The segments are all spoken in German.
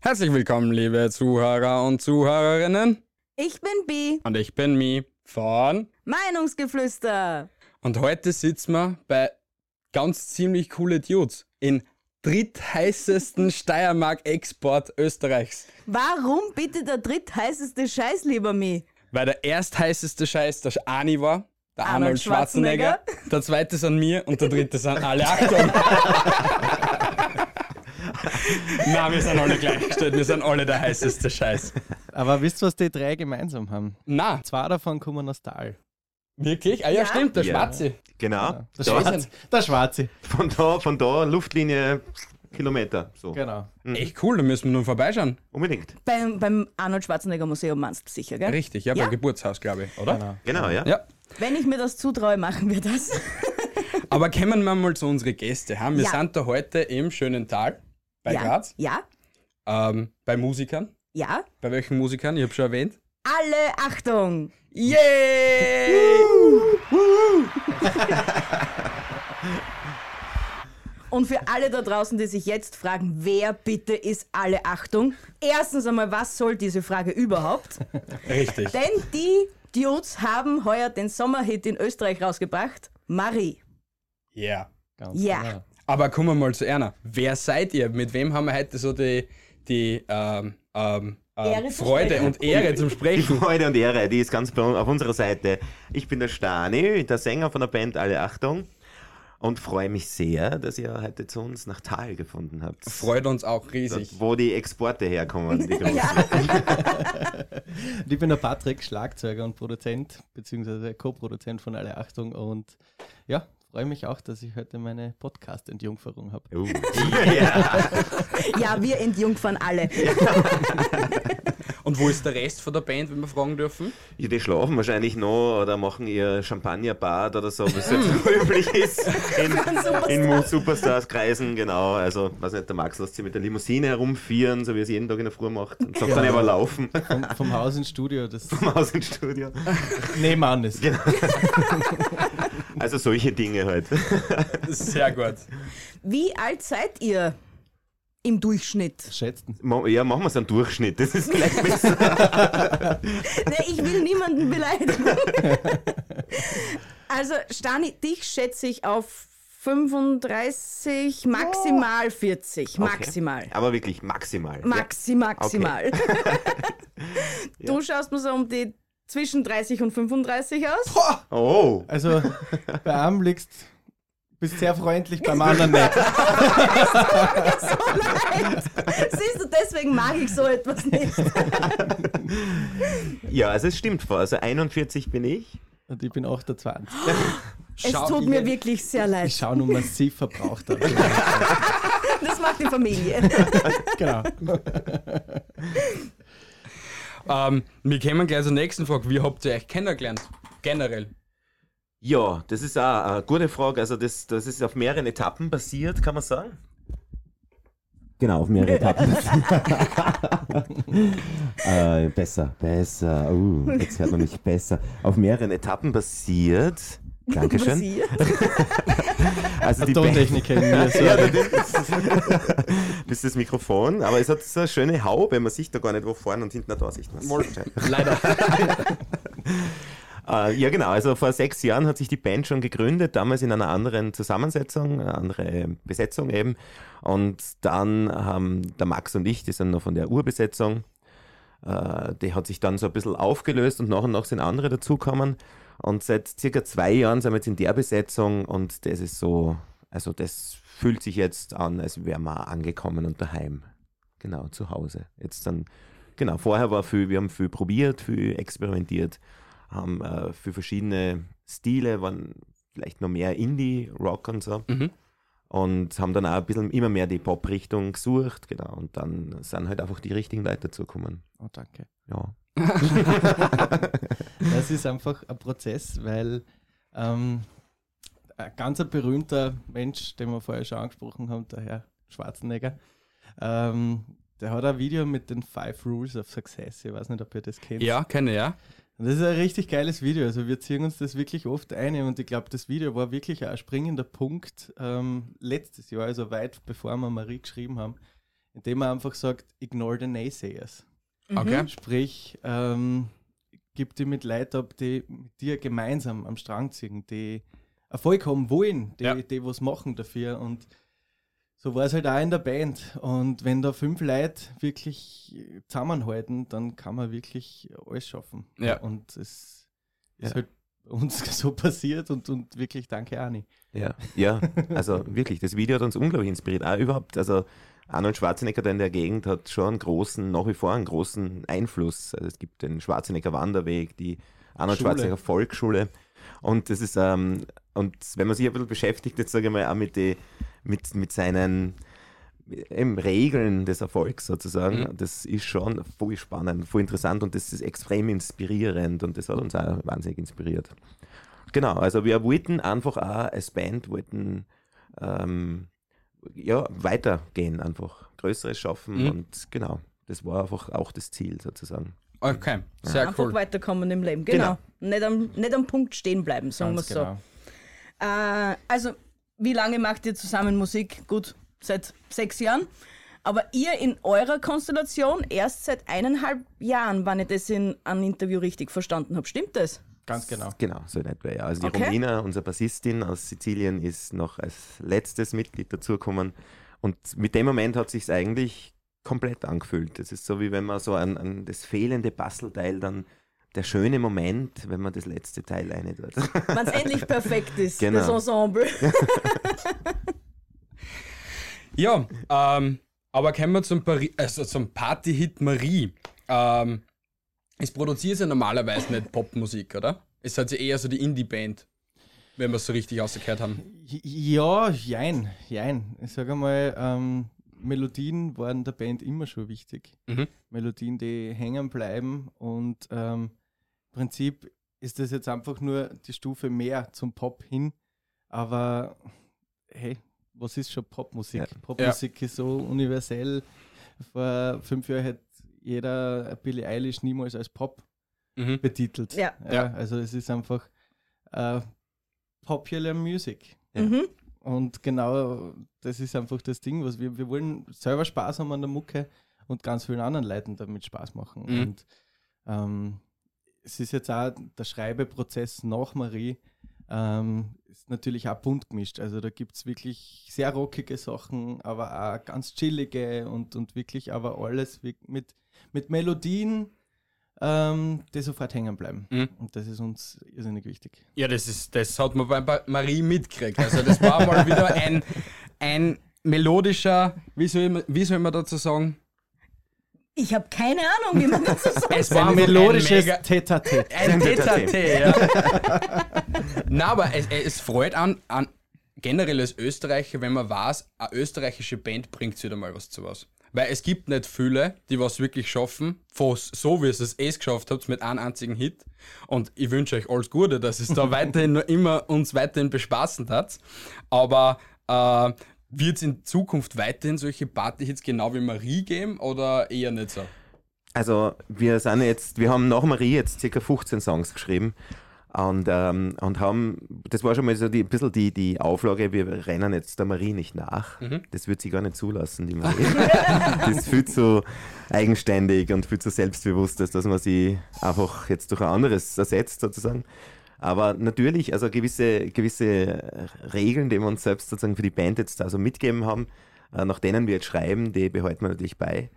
Herzlich willkommen, liebe Zuhörer und Zuhörerinnen. Ich bin Bi. Und ich bin Mi von Meinungsgeflüster. Und heute sitzen wir bei ganz ziemlich coole Dudes in drittheißesten Steiermark-Export Österreichs. Warum bitte der drittheißeste Scheiß, lieber Mi? Weil der erstheißeste Scheiß der Ani war, der Arnold Schwarzenegger, der zweite ist an mir und der dritte sind Alle Achtung. Nein, wir sind alle gleichgestellt, wir sind alle der heißeste Scheiß. Aber wisst ihr, was die drei gemeinsam haben? Nein. Zwei davon kommen aus Thal. Wirklich? Ah ja, stimmt, der Schwarze. Genau. Der Schwarze. Der Schwarze. Von da, Luftlinie, Kilometer. So. Genau. Mhm. Echt cool, da müssen wir nur vorbeischauen. Unbedingt. Beim Arnold Schwarzenegger Museum meinst du sicher, gell? Richtig, ja, beim Geburtshaus, glaube ich, oder? Genau, ja. Wenn ich mir das zutraue, machen wir das. Aber kommen wir mal zu unseren Gästen. Wir sind da heute im schönen Thal. Bei Graz? Ja. Bei Musikern? Ja. Bei welchen Musikern? Ich habe schon erwähnt. Alle Achtung! Yay! Und für alle da draußen, die sich jetzt fragen, wer bitte ist Alle Achtung? Erstens einmal, was soll diese Frage überhaupt? Richtig. Denn die Dudes haben heuer den Sommerhit in Österreich rausgebracht, Marie. Ja. Ganz genau. Aber kommen wir mal zu Erna. Wer seid ihr? Mit wem haben wir heute so die Freude und Ehre zum Sprechen? Die Freude und Ehre, die ist ganz auf unserer Seite. Ich bin der Stani, der Sänger von der Band Alle Achtung und freue mich sehr, dass ihr heute zu uns nach Thal gefunden habt. Freut uns auch riesig. Dort, wo die Exporte herkommen. Ich bin der Patrick, Schlagzeuger und Produzent, beziehungsweise Co-Produzent von Alle Achtung und freue mich auch, dass ich heute meine Podcast-Entjungferung habe. Ja, wir entjungfern alle. Ja. Und wo ist der Rest von der Band, wenn wir fragen dürfen? Ja, die schlafen wahrscheinlich noch oder machen ihr Champagnerbad oder so, was jetzt üblich ist. In Superstars-Kreisen, genau. Also, weiß nicht, der Max lässt sich mit der Limousine herumführen, so wie er es jeden Tag in der Früh macht. Und sagt dann aber laufen. Vom Haus ins Studio. Vom Haus ins Studio. Nebenan ist. Genau. Also solche Dinge halt. Sehr gut. Wie alt seid ihr im Durchschnitt? Schätzen. Ja, machen wir es einen Durchschnitt. Das ist gleich besser. Nee, ich will niemanden beleidigen. Also Stani, dich schätze ich auf 35, maximal 40. Maximal. Okay. Aber wirklich maximal. Maximal. Okay. Du schaust mir so um die zwischen 30 und 35 aus. Boah. Oh! Also, bei einem liegst bist sehr freundlich, beim anderen nicht. Es tut mir so leid. Siehst du, deswegen mag ich so etwas nicht. Ja, also es stimmt vor. Also 41 bin ich. Und ich bin 28. Es tut mir wirklich sehr leid. Ich schaue nur massiv verbraucht aus. Das macht die Familie. Genau. Wir kommen gleich zur nächsten Frage. Wie habt ihr euch kennengelernt? Generell. Ja, das ist auch eine gute Frage. Also das ist auf mehreren Etappen passiert, kann man sagen? Genau, auf mehreren Etappen. Besser. Jetzt hört man mich besser. Auf mehreren Etappen passiert. Dankeschön. Also die Tontechnik kennen wir so. Das ist das Mikrofon, aber es hat so eine schöne Haube, man sieht da gar nicht, wo vorne und hinten da sieht man es. Leider. Ja genau, also vor 6 Jahren hat sich die Band schon gegründet, damals in einer anderen Zusammensetzung, eine andere Besetzung eben. Und dann haben der Max und ich, die sind noch von der Urbesetzung, die hat sich dann so ein bisschen aufgelöst und nach sind andere dazugekommen. Und seit circa 2 Jahren sind wir jetzt in der Besetzung und das ist so, also das fühlt sich jetzt an, als wären wir angekommen und daheim. Genau, zu Hause. Jetzt dann, vorher war wir haben viel probiert, viel experimentiert, haben für verschiedene Stile, waren vielleicht noch mehr Indie-Rock und so. Mhm. Und haben dann auch ein bisschen immer mehr die Pop-Richtung gesucht, genau. Und dann sind halt einfach die richtigen Leute dazugekommen. Oh, danke. Ja. Das ist einfach ein Prozess, weil ein ganz berühmter Mensch, den wir vorher schon angesprochen haben, der Herr Schwarzenegger, der hat ein Video mit den 5 Rules of Success. Ich weiß nicht, ob ihr das kennt. Ja, kenne, ja. Und das ist ein richtig geiles Video. Also wir ziehen uns das wirklich oft ein und ich glaube, das Video war wirklich ein springender Punkt letztes Jahr, also weit bevor wir Marie geschrieben haben. indem man einfach sagt, ignore the naysayers. Okay. Sprich, gib dich mit Leuten ab, die mit dir gemeinsam am Strang ziehen, die Erfolg haben wollen, die was machen dafür. Und so war es halt auch in der Band. Und wenn da 5 Leute wirklich zusammenhalten, dann kann man wirklich alles schaffen. Ja. Und es ist halt uns so passiert und wirklich danke, Ani. Ja, also wirklich, das Video hat uns unglaublich inspiriert. Auch überhaupt, also Arnold Schwarzenegger da in der Gegend hat schon nach wie vor einen großen Einfluss. Also es gibt den Schwarzenegger Wanderweg, die Arnold Schwarzenegger Volksschule. Und das ist, und wenn man sich ein bisschen beschäftigt, jetzt sage ich mal, auch mit seinen Regeln des Erfolgs sozusagen, das ist schon voll spannend, voll interessant und das ist extrem inspirierend und das hat uns auch wahnsinnig inspiriert. Genau, also wir wollten einfach auch als Band weitergehen einfach, Größeres schaffen und genau, das war einfach auch das Ziel sozusagen. Okay, sehr cool. Einfach weiterkommen im Leben, genau. Nicht am Punkt stehen bleiben, sagen wir es so. Also, wie lange macht ihr zusammen Musik? Gut, seit 6 Jahren. Aber ihr in eurer Konstellation erst seit 1,5 Jahren, wenn ich das in einem Interview richtig verstanden habe. Stimmt das? Ganz genau. Genau, so in etwa, ja. Also die Romina, unsere Bassistin aus Sizilien, ist noch als letztes Mitglied dazugekommen. Und mit dem Moment hat es sich eigentlich komplett angefühlt. Das ist so, wie wenn man so an das fehlende Puzzleteil dann der schöne Moment, wenn man das letzte Teil reintut. Wenn es endlich perfekt ist, genau. Das Ensemble. Ja, aber kommen wir zum Party-Hit Marie. Es produziert ja normalerweise nicht Popmusik, oder? Es hat ja eher so die Indie-Band, wenn wir es so richtig ausgehört haben. Ja, jein. Ich sage mal, Melodien waren der Band immer schon wichtig. Melodien, die hängen bleiben und im Prinzip ist das jetzt einfach nur die Stufe mehr zum Pop hin, aber hey, was ist schon Popmusik? Ja. Popmusik ist so universell. Vor 5 Jahren hätte jeder Billie Eilish niemals als Pop betitelt. Ja. Also es ist einfach Popular Music. Ja. Und genau das ist einfach das Ding, was wir wollen selber Spaß haben an der Mucke und ganz vielen anderen Leuten damit Spaß machen. Und es ist jetzt auch der Schreibeprozess nach Marie ist natürlich auch bunt gemischt. Also da gibt es wirklich sehr rockige Sachen, aber auch ganz chillige und wirklich aber alles mit Melodien, die sofort hängen bleiben. Und das ist uns irrsinnig wichtig. Ja, das hat man bei Marie mitgekriegt. Also das war mal wieder ein melodischer, wie soll man dazu sagen? Ich habe keine Ahnung, wie man dazu sagt. Es war ein melodisches Tête-à-tête. Ein Tête-à-tête, ja. Nein, aber es freut an generell als Österreicher, wenn man weiß, eine österreichische Band bringt wieder mal was zu was. Weil es gibt nicht viele, die was wirklich schaffen, fast so wie es geschafft habt, mit einem einzigen Hit. Und ich wünsche euch alles Gute, dass es da weiterhin noch immer uns weiterhin bespaßen hat. Aber wird es in Zukunft weiterhin solche Partyhits genau wie Marie geben oder eher nicht so? Also wir haben nach Marie jetzt ca. 15 Songs geschrieben. Und haben, das war schon mal so ein bisschen die Auflage, wir rennen jetzt der Marie nicht nach. Das wird sie gar nicht zulassen, die Marie. Die ist viel zu eigenständig und viel zu selbstbewusst, dass man sie einfach jetzt durch ein anderes ersetzt sozusagen. Aber natürlich, also gewisse Regeln, die wir uns selbst sozusagen für die Band jetzt also mitgegeben haben, nach denen wir jetzt schreiben, die behalten wir natürlich bei.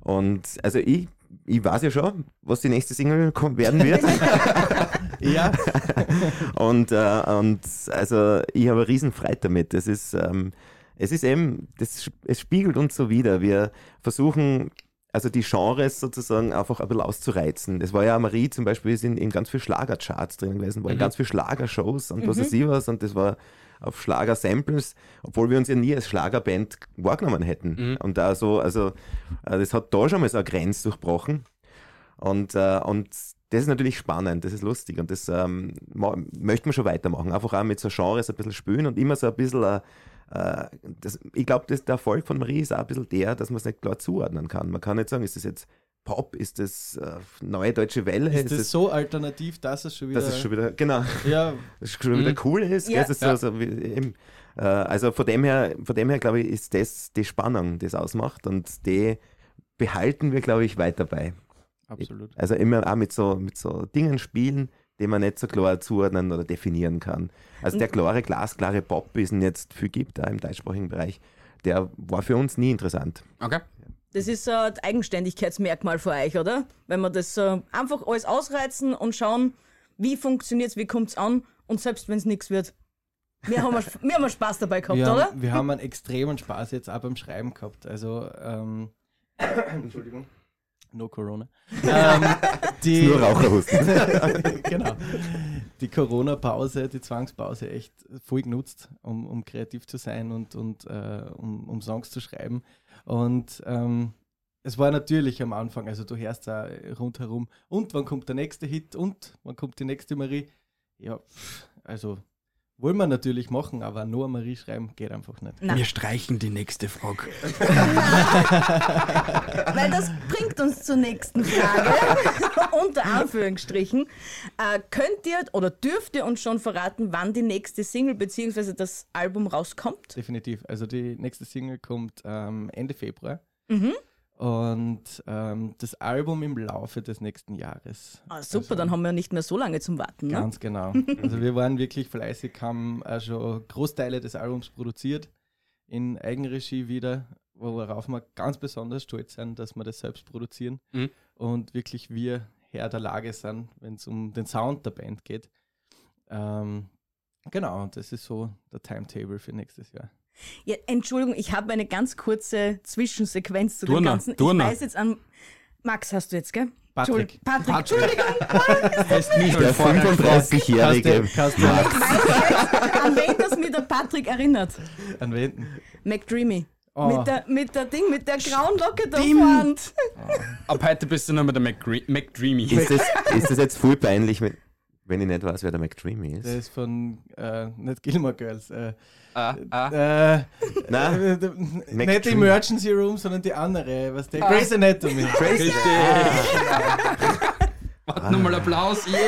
Und also ich weiß ja schon, was die nächste Single werden wird. Ja. Und also ich habe eine riesen Freude damit. Es spiegelt uns so wider. Wir versuchen also die Genres sozusagen einfach ein bisschen auszureizen. Das war ja Marie zum Beispiel, ist in ganz vielen Schlagercharts drin gewesen, war in ganz vielen Schlagershows und was weiß ich was und das war auf Schlager-Samples, obwohl wir uns ja nie als Schlagerband wahrgenommen hätten. Und da so, also das hat da schon mal so eine Grenze durchbrochen. Und das ist natürlich spannend, das ist lustig und das möchte man schon weitermachen. Einfach auch mit so Genres ein bisschen spielen und immer so ein bisschen, ich glaube, der Erfolg von Marie ist auch ein bisschen der, dass man es nicht klar zuordnen kann. Man kann nicht sagen, ist das jetzt Pop, ist das neue deutsche Welle? Ist das so alternativ, dass es schon wieder... Genau, ja. Schon wieder cool ist. Ja. Gell? Es ist so, so wie, eben, Also von dem her, glaube ich, ist das die Spannung, die es ausmacht, und die behalten wir, glaube ich, weiter bei. Absolut. Also immer auch mit so Dingen spielen, die man nicht so klar zuordnen oder definieren kann. Also der klare, glasklare Pop, wie es ihn jetzt viel gibt, auch im deutschsprachigen Bereich, der war für uns nie interessant. Okay. Das ist ein Eigenständigkeitsmerkmal für euch, oder? Wenn wir das einfach alles ausreizen und schauen, wie funktioniert es, wie kommt es an, und selbst wenn es nichts wird. Wir haben Spaß dabei gehabt, oder? Wir haben einen extremen Spaß jetzt auch beim Schreiben gehabt. Also, Entschuldigung. No Corona. Nur Raucherhusten. Genau. Die Corona-Pause, die Zwangspause echt voll genutzt, um kreativ zu sein und um Songs zu schreiben. Und es war natürlich am Anfang, also du hörst da rundherum, und wann kommt der nächste Hit und wann kommt die nächste Marie? Ja, also wollen wir natürlich machen, aber nur Marie schreiben geht einfach nicht. Nein. Wir streichen die nächste Frage. Weil das bringt uns zur nächsten Frage. Unter Anführungsstrichen. Könnt ihr oder dürft ihr uns schon verraten, wann die nächste Single bzw. das Album rauskommt? Definitiv. Also die nächste Single kommt Ende Februar. Mhm. Und das Album im Laufe des nächsten Jahres. Ah, super, also, dann haben wir nicht mehr so lange zum Warten. Ne? Ganz genau. Also wir waren wirklich fleißig, haben schon Großteile des Albums produziert, in Eigenregie wieder, worauf wir ganz besonders stolz sind, dass wir das selbst produzieren und wirklich wir Herr der Lage sind, wenn es um den Sound der Band geht. Genau, das ist so der Timetable für nächstes Jahr. Ja, Entschuldigung, ich habe eine ganz kurze Zwischensequenz zu dem Ganzen. Ich weiß jetzt an... Max hast du jetzt, gell? Patrick. Entschuldigung. Heißt nicht der 35-Jährige. Ich weiß jetzt, an wen das mir der Patrick erinnert. An wen? McDreamy. Oh. Mit der grauen Locke da vorne. Ab heute bist du nur mehr der McDreamy. Ist das jetzt voll peinlich, wenn ich nicht weiß, wer der McDreamy ist? Der ist von, nicht Gilmore Girls, nicht die Emergency Room, sondern die andere, was der Grey's Anatomy. Grey's Anatomy. Warte, nochmal Applaus. Yeah.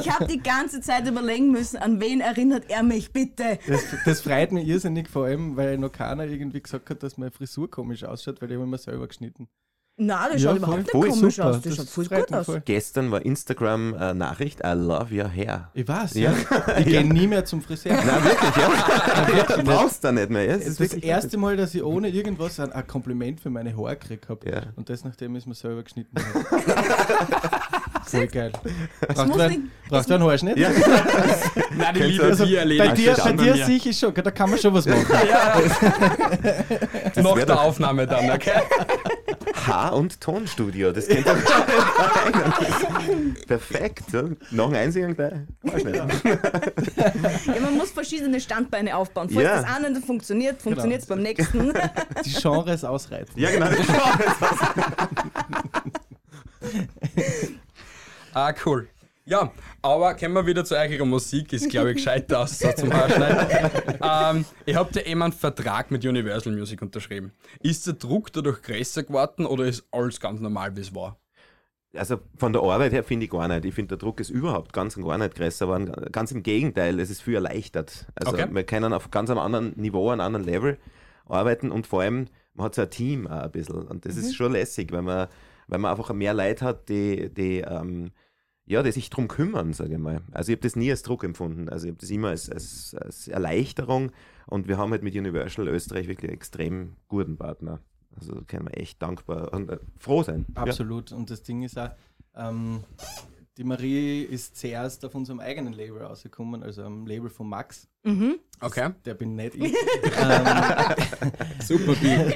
Ich habe die ganze Zeit überlegen müssen, an wen erinnert er mich, bitte? Das freut mich irrsinnig, vor allem, weil noch keiner irgendwie gesagt hat, dass meine Frisur komisch ausschaut, weil ich habe immer selber geschnitten. Nein, das schaut überhaupt nicht komisch aus. Das schaut voll gut aus. Gestern war Instagram-Nachricht, I love your hair. Ich weiß, ja. Ich gehe nie mehr zum Friseur. Nein, wirklich, ja. Du brauchst da nicht mehr. Es ist das erste Mal, dass ich ohne irgendwas ein Kompliment für meine Haare gekriegt habe. Ja. Und das, nachdem ich es mir selber geschnitten habe. Voll geil. Brauchst du einen Haarschnitt? Ja. Nein, ich liebe also, Bei dir sehe ich schon, da kann man schon was machen. Ja. Nach der Aufnahme dann, okay? Haar- und Tonstudio, das kennt ihr nicht. Perfekt. So. Noch ein Einzigen gleich. Ja, man muss verschiedene Standbeine aufbauen. Falls das eine funktioniert es beim nächsten. Die Genres ausreizen. Ja, genau, die Genres ausreizen. Ah, cool. Ja, aber kommen wir wieder zu eurer Musik, ist glaube ich gescheiter aus zum Haarschneiden. Ihr habt ja eben einen Vertrag mit Universal Music unterschrieben. Ist der Druck dadurch größer geworden oder ist alles ganz normal, wie es war? Also von der Arbeit her finde ich gar nicht. Ich finde, der Druck ist überhaupt ganz und gar nicht größer geworden. Ganz im Gegenteil, es ist viel erleichtert. Also wir können auf ganz einem anderen Niveau, einem anderen Level arbeiten und vor allem, man hat so ein Team auch ein bisschen. Und das ist schon lässig, weil man einfach mehr Leute hat, die sich drum kümmern, sage ich mal. Also ich habe das nie als Druck empfunden. Also ich habe das immer als Erleichterung. Und wir haben halt mit Universal Österreich wirklich einen extrem guten Partner. Also können wir echt dankbar und froh sein. Absolut. Ja. Und das Ding ist auch, die Marie ist zuerst auf unserem eigenen Label rausgekommen, also am Label von Max. Mhm. Okay. Der bin nicht ich. Super viel.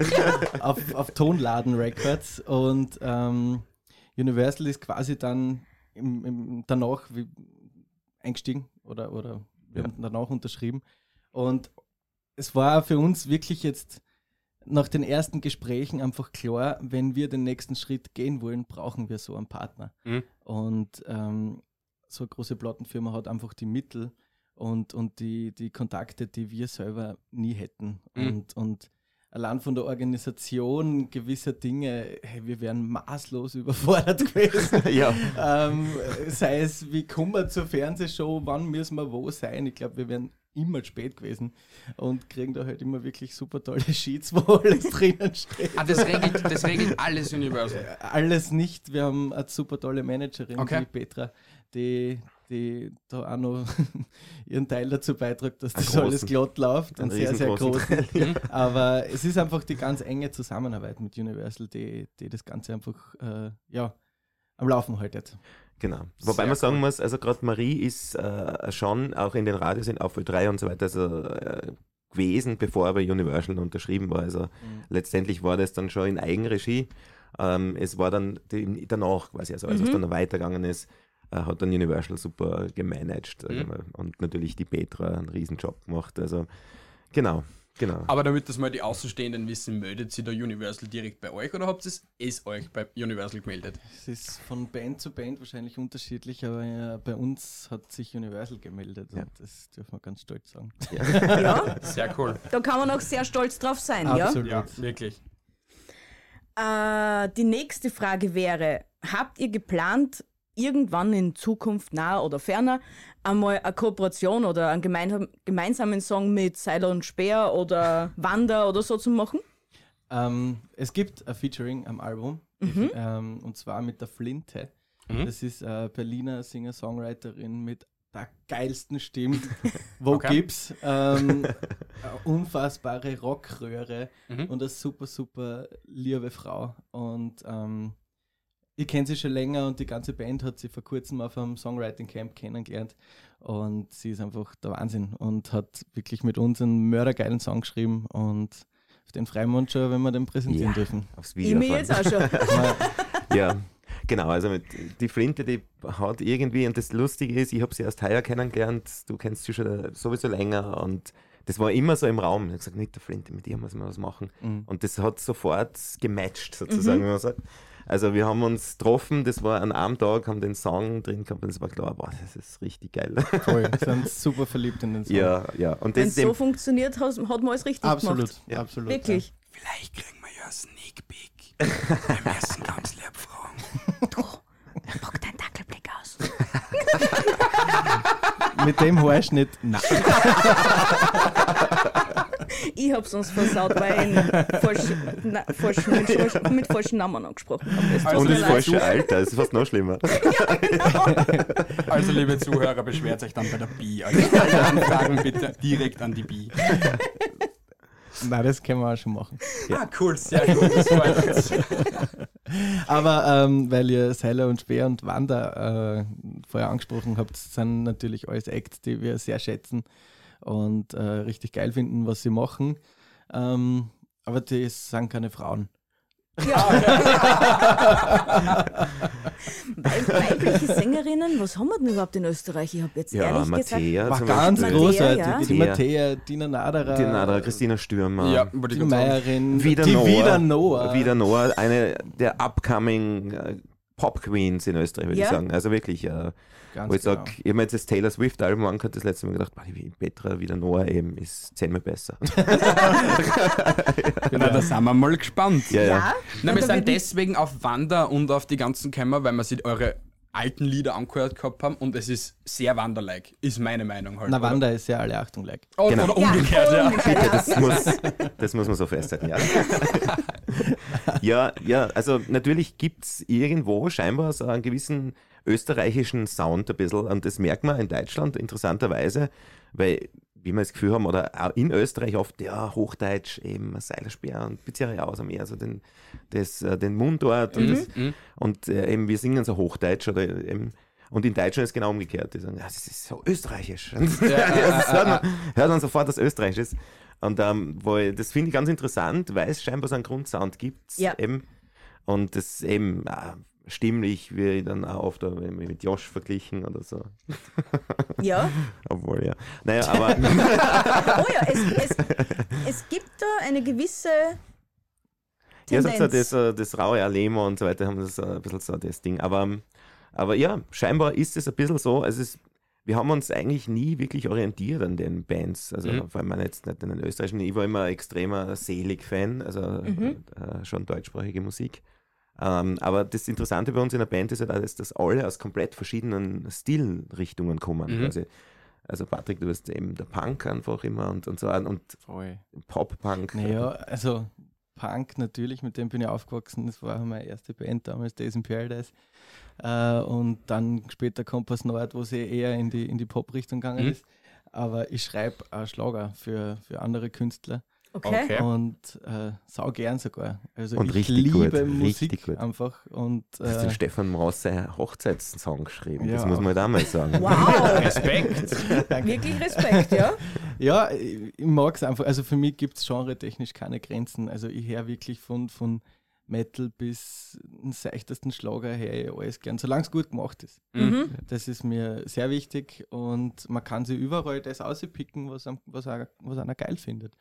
Auf Tonladen-Records. Und Universal ist quasi dann danach eingestiegen oder danach unterschrieben. Und es war für uns wirklich jetzt nach den ersten Gesprächen einfach klar, wenn wir den nächsten Schritt gehen wollen, brauchen wir so einen Partner. Mhm. Und so eine große Plattenfirma hat einfach die Mittel und die Kontakte, die wir selber nie hätten. Mhm. Und allein von der Organisation gewisser Dinge, hey, wir wären maßlos überfordert gewesen. Ja. Sei es, wie kommen wir zur Fernsehshow, wann müssen wir wo sein? Ich glaube, wir wären immer spät gewesen und kriegen da halt immer wirklich super tolle Sheets, wo alles drinnen steht. Ah, das regelt alles Universal? Alles nicht. Wir haben eine super tolle Managerin, okay, die Petra, die da auch noch ihren Teil dazu beiträgt, dass das alles glatt läuft. Einen sehr, sehr großen. Aber es ist einfach die ganz enge Zusammenarbeit mit Universal, die das Ganze einfach am Laufen haltet. Genau. Wobei man sagen muss, also gerade Marie ist schon auch in den Radios in Aufwild 3 und so weiter gewesen, bevor er bei Universal unterschrieben war. Also letztendlich war das dann schon in Eigenregie. Es war dann danach quasi, als es dann weitergegangen ist, hat dann Universal super gemanagt und natürlich die Petra einen riesen Job gemacht. Also genau. Aber damit das mal die Außenstehenden wissen, meldet sich der Universal direkt bei euch oder habt ihr es euch bei Universal gemeldet? Es ist von Band zu Band wahrscheinlich unterschiedlich, aber bei uns hat sich Universal gemeldet und das dürfen wir ganz stolz sagen. Ja, ja. Sehr cool. Da kann man auch sehr stolz drauf sein, absolut. Ja? Absolut, wirklich. Die nächste Frage wäre, habt ihr geplant, irgendwann in Zukunft, nah oder ferner, einmal eine Kooperation oder einen gemeinsamen Song mit Seiler und Speer oder Wanda oder so zu machen? Es gibt ein Featuring am Album, und zwar mit der Flinte. Das ist eine Berliner Singer-Songwriterin mit der geilsten Stimme. Gibt's? Eine unfassbare Rockröhre und eine super, super liebe Frau. Und ich kenne sie schon länger und die ganze Band hat sie vor kurzem auf einem Songwriting Camp kennengelernt und sie ist einfach der Wahnsinn und hat wirklich mit uns einen mördergeilen Song geschrieben und auf den freuen wir uns schon, wenn wir den präsentieren dürfen. Aufs Video. Ich mir jetzt auch schon. Ja, genau, also die Flinte, die hat irgendwie, und das Lustige ist, ich habe sie erst heuer kennengelernt, du kennst sie schon sowieso länger und das war immer so im Raum. Ich habe gesagt, mit der Flinte, mit ihr müssen wir was machen. Und das hat sofort gematcht sozusagen, wenn man sagt. Also wir haben uns getroffen, das war an einem Tag, haben den Song drin gehabt und es war klar, boah, das ist richtig geil. Toll, wir sind super verliebt in den Song. Ja. Und wenn es so funktioniert, hat man alles richtig gemacht. Ja, absolut. Wirklich. Ja. Vielleicht kriegen wir ja einen Sneak Peek. Wir müssen ganz lieb fragen. Du, pack deinen Dackelblick aus. Mit dem Haarschnitt, nein. Ich hab's uns versaut, weil ich mit falschen Namen angesprochen habe. Und das falsche Alter, das ist fast noch schlimmer. Ja, genau. Also, liebe Zuhörer, beschwert euch dann bei der Bi. Also, alle Anfragen bitte direkt an die Bi. Nein, das können wir auch schon machen. Ja. Ah, cool, sehr gut. Das aber weil ihr Seiler und Speer und Wanda vorher angesprochen habt, sind natürlich alles Acts, die wir sehr schätzen und richtig geil finden, was sie machen. Aber die sind keine Frauen. Ja. Weibliche Sängerinnen, was haben wir denn überhaupt in Österreich? Ich habe jetzt ehrlich Matea gesagt... Ganz großartig. Ja. Die Matea, die Nadera. Die Nadera, Christina Stürmer. Ja, die Meierin. Wieder Noah. Eine der upcoming Pop-Queens in Österreich, würde ich sagen. Also wirklich, wo ich sage, ich habe jetzt das Taylor Swift-Album angehört, das letzte Mal gedacht, Petra, wieder Noah eben, ist 10-mal besser. Na, da sind wir mal gespannt. Ja. Na, wir sind deswegen auf Wanda und auf die ganzen Kämmer, weil wir sich eure alten Lieder angehört gehabt haben und es ist sehr Wanda-like, ist meine Meinung halt. Na, Wanda ist sehr Alle Achtung-like. Oh, genau. Oder umgekehrt, ja. Das muss man so festhalten, ja. Ja, also natürlich gibt es irgendwo scheinbar so einen gewissen österreichischen Sound ein bisschen und das merkt man in Deutschland interessanterweise, weil, wie wir das Gefühl haben, oder auch in Österreich oft, ja, Hochdeutsch, eben Seilersperr und Pizzeria aus am Meer, also den Mundort und eben wir singen so Hochdeutsch oder eben. Und in Deutschland ist es genau umgekehrt. Die sagen, das ist so österreichisch. Das hört man sofort, dass österreichisch ist. Und das finde ich ganz interessant, weil es scheinbar so einen Grundsound gibt. Ja. Und das eben stimmlich, wie dann auch oft mit Josh verglichen oder so. Ja. Obwohl, ja. Naja, aber... oh ja, es gibt da eine gewisse... Tendenz. Ja, das raue Alema und so weiter haben das ein bisschen so das Ding. Aber ja, scheinbar ist es ein bisschen so, es ist, wir haben uns eigentlich nie wirklich orientiert an den Bands, also vor allem jetzt nicht in den österreichischen, ich war immer ein extremer Selig-Fan, also schon deutschsprachige Musik. Aber das Interessante bei uns in der Band ist ja, halt dass alle aus komplett verschiedenen Stilrichtungen kommen. Also Patrick, du hast eben der Punk einfach immer und so an und Pop-Punk. Naja, also Punk natürlich, mit dem bin ich aufgewachsen, das war meine erste Band damals, Days in Paradise. Und dann später Kompass Nord, wo sie eher in die Pop-Richtung gegangen ist. Aber ich schreibe auch Schlager für andere Künstler. Okay. Und sau gern sogar. Also und ich liebe Musik einfach. Und, du hast den Stefan Maus seinen Hochzeitssong geschrieben, ja, das muss man halt auch mal sagen. Wow! Respekt! Wirklich Respekt, ja? Ja, ich mag es einfach. Also für mich gibt es genretechnisch keine Grenzen. Also ich höre wirklich von Metal bis den seichtesten Schlager her alles gern, solange es gut gemacht ist. Das ist mir sehr wichtig und man kann sich überall das auspicken, was einer geil findet.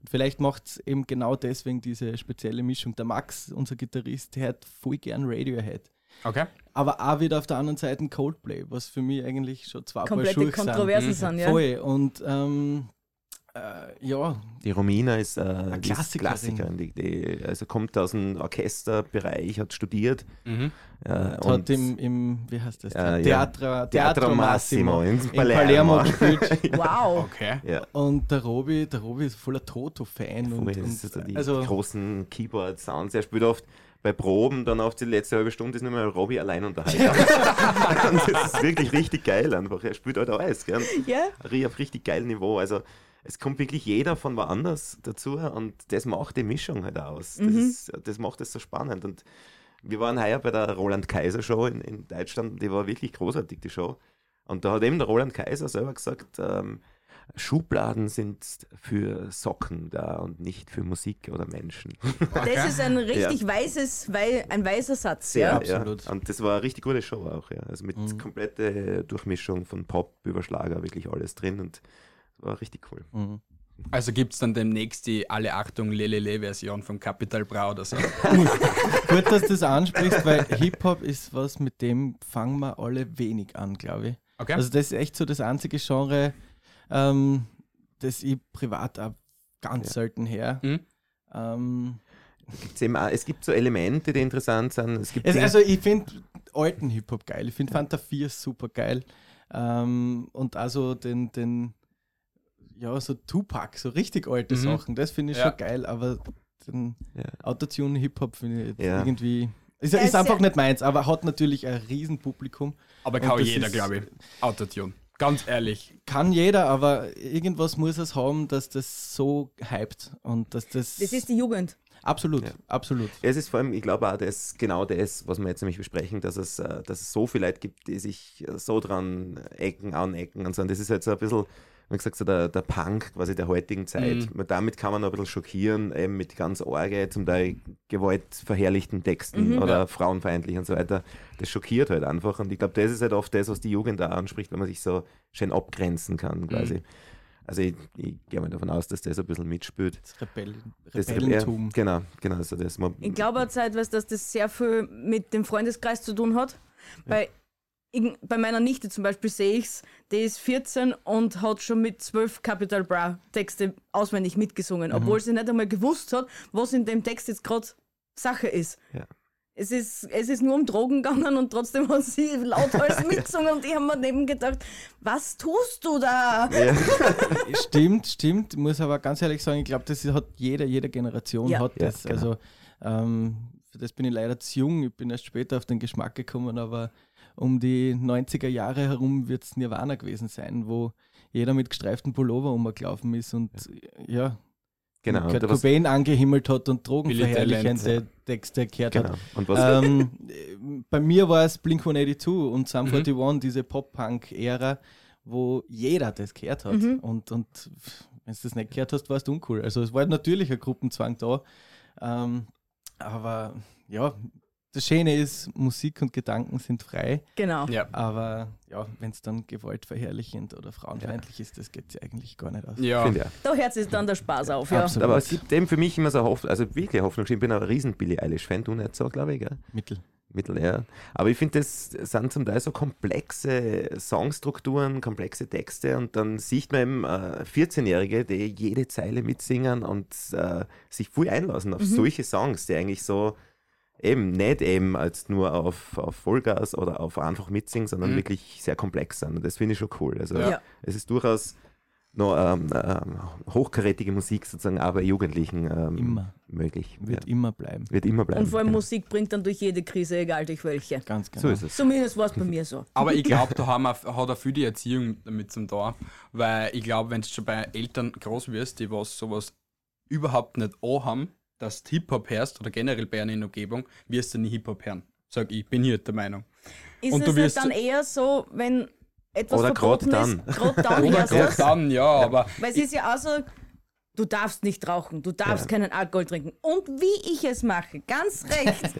Und vielleicht macht es eben genau deswegen diese spezielle Mischung. Der Max, unser Gitarrist, hört voll gern Radiohead. Okay. Aber auch wieder auf der anderen Seite Coldplay, was für mich eigentlich schon zwei Paar Schuhe sind. Komplette Kontroversen sind, ja. Voll. Und ja. Die Romina ist Klassikerin. Die also kommt aus dem Orchesterbereich, hat studiert. Und hat im wie heißt das? Teatro Massimo in Palermo gespielt. Wow. Okay. Ja. Und der Robi ist voller Toto-Fan. Also die großen Keyboard-Sounds. Er spielt oft bei Proben, dann auf die letzte halbe Stunde ist nur mal Robi allein unterhalten. Und das ist wirklich richtig geil einfach. Er spielt halt auch alles, gell? Ja. Yeah. Auf richtig geilem Niveau. Also es kommt wirklich jeder von woanders dazu und das macht die Mischung halt aus. Das macht es so spannend. Und wir waren heuer bei der Roland-Kaiser-Show in Deutschland, die war wirklich großartig, die Show. Und da hat eben der Roland Kaiser selber gesagt, Schubladen sind für Socken da und nicht für Musik oder Menschen. Okay. Das ist ein richtig weiser Satz. Ja, absolut. Ja. Und das war eine richtig gute Show auch. Ja. Also mit kompletter Durchmischung von Pop über Schlager, wirklich alles drin und war richtig cool. Also gibt es dann demnächst die Alle Achtung Lelele-Version von Capital Bra oder so? Gut, dass du das ansprichst, weil Hip-Hop ist was, mit dem fangen wir alle wenig an, glaube ich. Okay. Also das ist echt so das einzige Genre, das ich privat auch ganz selten her. Es gibt so Elemente, die interessant sind. Also ich finde alten Hip-Hop geil, ich finde Fanta 4 super geil. Und also so Tupac, so richtig alte Sachen, das finde ich schon geil, aber den Autotune Hip-Hop finde ich jetzt irgendwie, ist einfach nicht meins, aber hat natürlich ein Riesenpublikum. Aber kann jeder, glaube ich, Autotune, ganz ehrlich. Kann jeder, aber irgendwas muss es haben, dass das so hypt und dass das... Das ist die Jugend. Absolut, absolut. Ja, es ist vor allem, ich glaube auch, das genau das, was wir jetzt nämlich besprechen, dass es so viele Leute gibt, die sich so dran anecken und so. Und das ist halt so ein bisschen... Man hat gesagt, so der Punk quasi der heutigen Zeit. Damit kann man noch ein bisschen schockieren, eben mit ganz arge, zum Teil gewaltverherrlichten Texten oder frauenfeindlich und so weiter. Das schockiert halt einfach. Und ich glaube, das ist halt oft das, was die Jugend da anspricht, wenn man sich so schön abgrenzen kann quasi. Also ich gehe mal davon aus, dass das ein bisschen mitspielt. Das Rebellentum. Genau. Also das, ich glaube auch zeitweise, dass das sehr viel mit dem Freundeskreis zu tun hat, weil bei meiner Nichte zum Beispiel sehe ich es, die ist 14 und hat schon mit 12 Capital Bra Texte auswendig mitgesungen, obwohl sie nicht einmal gewusst hat, was in dem Text jetzt gerade Sache ist. Ja. Es ist nur um Drogen gegangen und trotzdem hat sie lauthals mitgesungen und ich habe mir daneben gedacht, was tust du da? Ja. Stimmt. Ich muss aber ganz ehrlich sagen, ich glaube, das hat jede Generation hat das. Genau. Also für das bin ich leider zu jung, ich bin erst später auf den Geschmack gekommen, aber um die 90er Jahre herum wird es Nirvana gewesen sein, wo jeder mit gestreiften Pullover umgelaufen ist und Kurt Cobain angehimmelt hat und drogenverherrlichende Texte gehört hat. Und was bei mir war es Blink-182 und Sum 41, diese Pop-Punk-Ära, wo jeder das gehört hat. Und wenn du das nicht gehört hast, war es uncool. Also es war halt natürlich ein Gruppenzwang da. Aber ja... Das Schöne ist, Musik und Gedanken sind frei. Genau. Ja. Aber wenn es dann gewaltverherrlichend oder frauenfeindlich ist, das geht ja eigentlich gar nicht aus. Ja. Da hört sich dann der Spaß auf. Ja. Absolut. Aber es gibt eben für mich immer so Hoffnung, also wirklich Hoffnung. Ich bin ein riesen Billie Eilish-Fan, du nicht so, glaube ich. Gell? Mittel. Mittel, ja. Aber ich finde, das sind zum Teil so komplexe Songstrukturen, komplexe Texte und dann sieht man eben 14-Jährige, die jede Zeile mitsingen und sich voll einlassen auf solche Songs, die eigentlich so eben nicht eben als nur auf Vollgas oder auf einfach mitsingen, sondern wirklich sehr komplex sind. Und das finde ich schon cool. Also es ist durchaus noch hochkarätige Musik sozusagen auch bei Jugendlichen möglich. Wird immer bleiben. Wird immer bleiben. Und vor allem Musik bringt dann durch jede Krise, egal durch welche. Ganz genau. So ist es. Zumindest war es bei mir so. Aber ich glaube, da hat auch viel die Erziehung damit zum Tor, weil ich glaube, wenn du schon bei Eltern groß wirst, die was sowas überhaupt nicht anhaben, dass du Hip-Hop hörst oder generell bei einer in der Umgebung, wirst du nie Hip-Hop hören. Sag ich, bin hier der Meinung. Ist und es nicht dann eher so, wenn etwas oder verboten dann ist? Oder gerade dann, ja. Aber weil es ist ja auch so, du darfst nicht rauchen, du darfst keinen Alkohol trinken. Und wie ich es mache, ganz recht.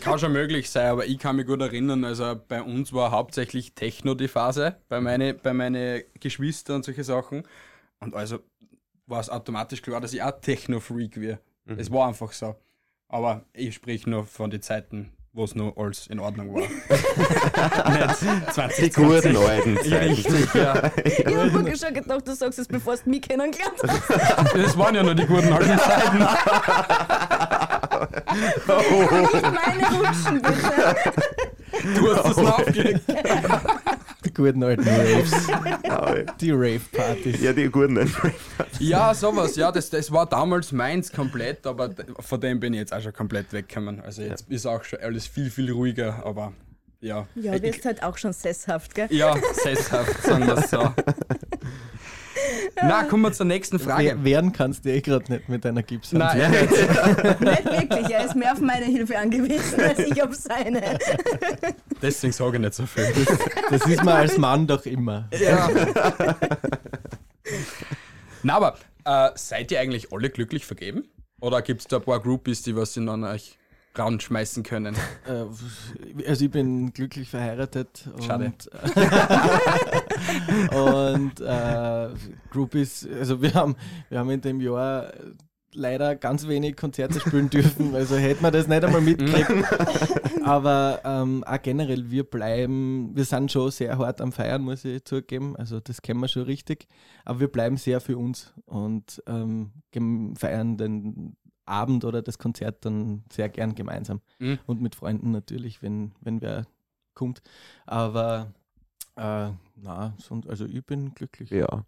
Kann schon möglich sein, aber ich kann mich gut erinnern, also bei uns war hauptsächlich Techno die Phase, bei meine Geschwister und solche Sachen. Und also war es automatisch klar, dass ich auch Techno-Freak wäre. Es war einfach so. Aber ich spreche nur von den Zeiten, wo es noch alles in Ordnung war. Nicht 20, die guten alten Zeiten. Ja. Ich habe wirklich schon gedacht, du sagst es, bevor du mich kennengelernt hast. Das waren ja nur die guten alten Zeiten. Nicht meine Rutschen, bitte. Du hast es noch aufgelegt. Die guten alten Raves. Die Rave-Partys. Ja, die guten alten Rave-Partys. Ja, sowas. Ja, das war damals meins komplett, aber von dem bin ich jetzt auch schon komplett weggekommen. Also jetzt ist auch schon alles viel, viel ruhiger, aber ja. Ja, du wirst halt auch schon sesshaft, gell? Ja, sesshaft, sagen wir es so. Na, kommen wir zur nächsten Frage. Wehren kannst du eh gerade nicht mit deiner Gipshand. Nein, nicht wirklich. Er ist mehr auf meine Hilfe angewiesen, als ich auf seine. Deswegen sage ich nicht so viel. Das ist man als Mann doch immer. Ja. Na, aber seid ihr eigentlich alle glücklich vergeben? Oder gibt es da ein paar Groupies, die was in euch rausschmeißen können? Also ich bin glücklich verheiratet. Schade. Und Groupies, also wir haben in dem Jahr leider ganz wenig Konzerte spielen dürfen, also hätten wir das nicht einmal mitgekriegt. Aber auch generell, wir sind schon sehr hart am Feiern, muss ich zugeben, also das kennen wir schon richtig, aber wir bleiben sehr für uns und feiern den Abend oder das Konzert dann sehr gern gemeinsam und mit Freunden natürlich, wenn wer kommt, aber also ich bin glücklich. Ja,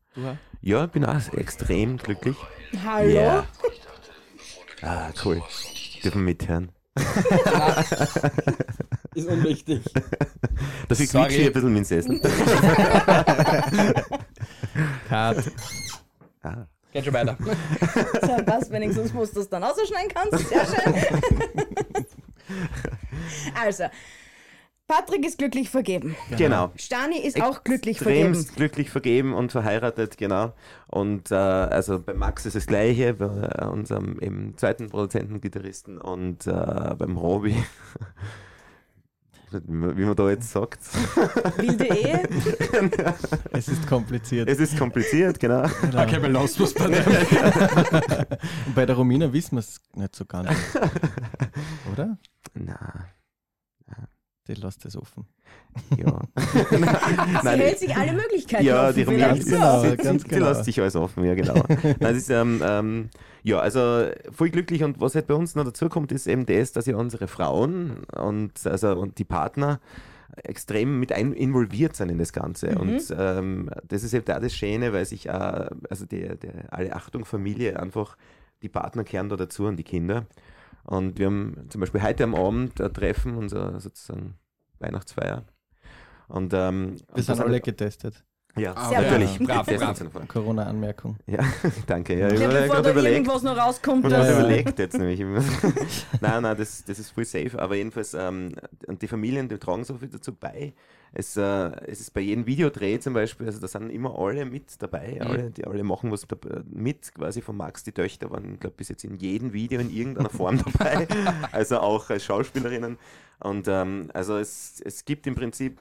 ja, ich bin auch extrem glücklich. Hallo? Yeah. Ah, cool. Dürfen mithören. Ist unwichtig. Dass ich quietsche ein bisschen mit dem Essen. Hart. Ah. Geht schon weiter. So, passt wenigstens, musst du es dann ausschneiden kannst. Sehr schön. Also, Patrick ist glücklich vergeben. Genau. Stani ist auch glücklich vergeben. Extremst glücklich vergeben und verheiratet, genau. Und also bei Max ist das Gleiche, bei unserem eben zweiten Produzenten, Gitarristen und beim Robi. Wie man da jetzt sagt. Wilde Ehe? Es ist kompliziert. Es ist kompliziert, genau. Okay, wir lassen es bei dem. Und bei der Romina wissen wir es nicht so ganz. Oder? Nein. Die lässt das offen. Ja. Sie hält sich alle Möglichkeiten offen. Ja, die Romina, die lässt sich alles offen, ja, genau. Das ist, ja, also voll glücklich, und was halt bei uns noch dazu kommt, ist eben das, dass ja unsere Frauen und die Partner extrem mit involviert sind in das Ganze. Und das ist eben auch das Schöne, weil sich auch, also die Alle Achtung Familie, einfach die Partner gehören da dazu und die Kinder. Und wir haben zum Beispiel heute am Abend ein Treffen, unser sozusagen Weihnachtsfeier. Und wir sind alle getestet. Ja, sehr natürlich. Ja. Brav. Corona-Anmerkung. Ja, danke. Ja, bevor da irgendwas noch rauskommt. Ich habe überlegt jetzt nämlich. nein, das ist voll safe. Aber jedenfalls, und die Familien, die tragen so viel dazu bei. Es ist bei jedem Videodreh zum Beispiel, also da sind immer alle mit dabei, alle machen was mit, quasi von Max, die Töchter waren, glaube ich, bis jetzt in jedem Video in irgendeiner Form dabei, also auch als Schauspielerinnen. Und also es gibt im Prinzip,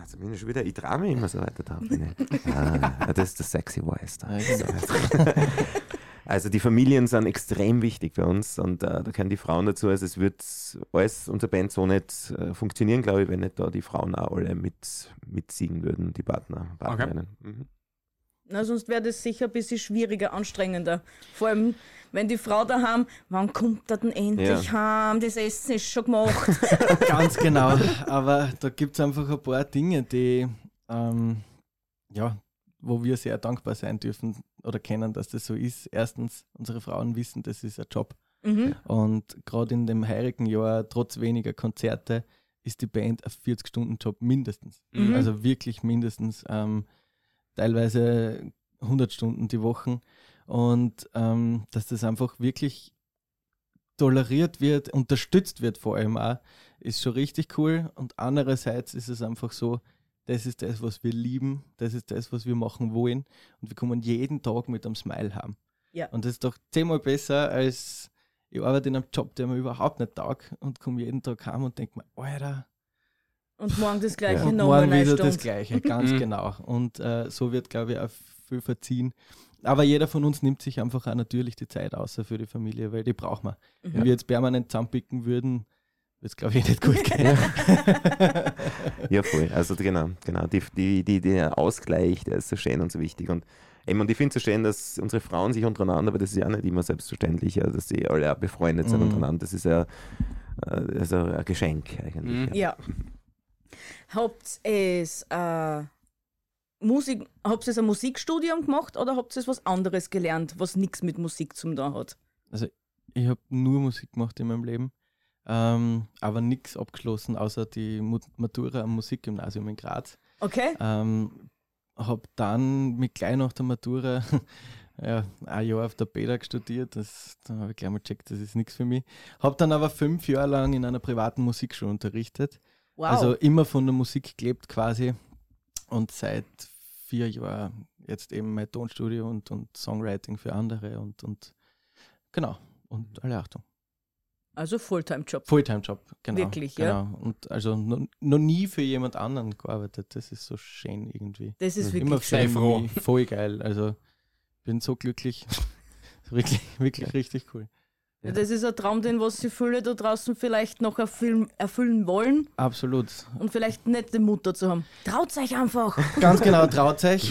also bin ich schon wieder, ich traue mich immer so weiter da. Das ist der sexy voice da. Also die Familien sind extrem wichtig für uns und da können die Frauen dazu, also es wird alles, unsere Band so nicht funktionieren, glaube ich, wenn nicht da die Frauen auch alle mitziehen würden, die Partnerinnen. Okay. Mhm. Na, sonst wäre das sicher ein bisschen schwieriger, anstrengender. Vor allem, wenn die Frau daheim, wann kommt er denn endlich heim? Das Essen ist schon gemacht. Ganz genau. Aber da gibt es einfach ein paar Dinge, die, wo wir sehr dankbar sein dürfen oder können, dass das so ist. Erstens, unsere Frauen wissen, das ist ein Job. Mhm. Und gerade in dem heurigen Jahr, trotz weniger Konzerte, ist die Band ein 40-Stunden-Job mindestens. Mhm. Also wirklich mindestens. Teilweise 100 Stunden die Woche und dass das einfach wirklich toleriert wird, unterstützt wird vor allem auch, ist schon richtig cool. Und andererseits ist es einfach so, das ist das, was wir lieben, das ist das, was wir machen wollen und wir kommen jeden Tag mit einem Smile haben. Ja. Und das ist doch 10-mal besser als, ich arbeite in einem Job, der mir überhaupt nicht taugt und komme jeden Tag heim und denke mir, Alter, und morgen das Gleiche nochmal eine Stunde. Morgen wieder das Gleiche, ganz genau. Und so wird, glaube ich, auch viel verziehen. Aber jeder von uns nimmt sich einfach auch natürlich die Zeit außer für die Familie, weil die braucht man. Mhm. Wenn wir jetzt permanent zusammenpicken würden, würde es, glaube ich, nicht gut gehen. Ja, voll. Also genau. Der Ausgleich, der ist so schön und so wichtig. Und ich finde es so schön, dass unsere Frauen sich untereinander, aber das ist ja auch nicht immer selbstverständlich, dass sie alle auch befreundet sind untereinander. Das ist ja also ein Geschenk eigentlich. Mhm. Ja. Habt ihr ein Musikstudium gemacht oder habt ihr was anderes gelernt, was nichts mit Musik zu tun hat? Also ich habe nur Musik gemacht in meinem Leben, aber nichts abgeschlossen, außer die Matura am Musikgymnasium in Graz. Okay. Habe dann mit gleich nach der Matura ein Jahr auf der Pedag studiert, da habe ich gleich mal gecheckt, das ist nichts für mich. Habe dann aber 5 Jahre lang in einer privaten Musikschule unterrichtet. Wow. Also immer von der Musik gelebt quasi und seit 4 Jahren jetzt eben mein Tonstudio und Songwriting für andere und genau und alle Achtung. Also Fulltime-Job. Fulltime-Job, genau. Wirklich, genau. Ja. Und also noch nie für jemand anderen gearbeitet, das ist so schön irgendwie. Das ist wirklich immer schön. Froh. Voll geil, also bin so glücklich, wirklich richtig cool. Ja. Das ist ein Traum, den was sie viele da draußen vielleicht noch erfüllen wollen. Absolut. Und vielleicht nicht den Mut dazu haben. Traut euch einfach! Ganz genau, traut euch.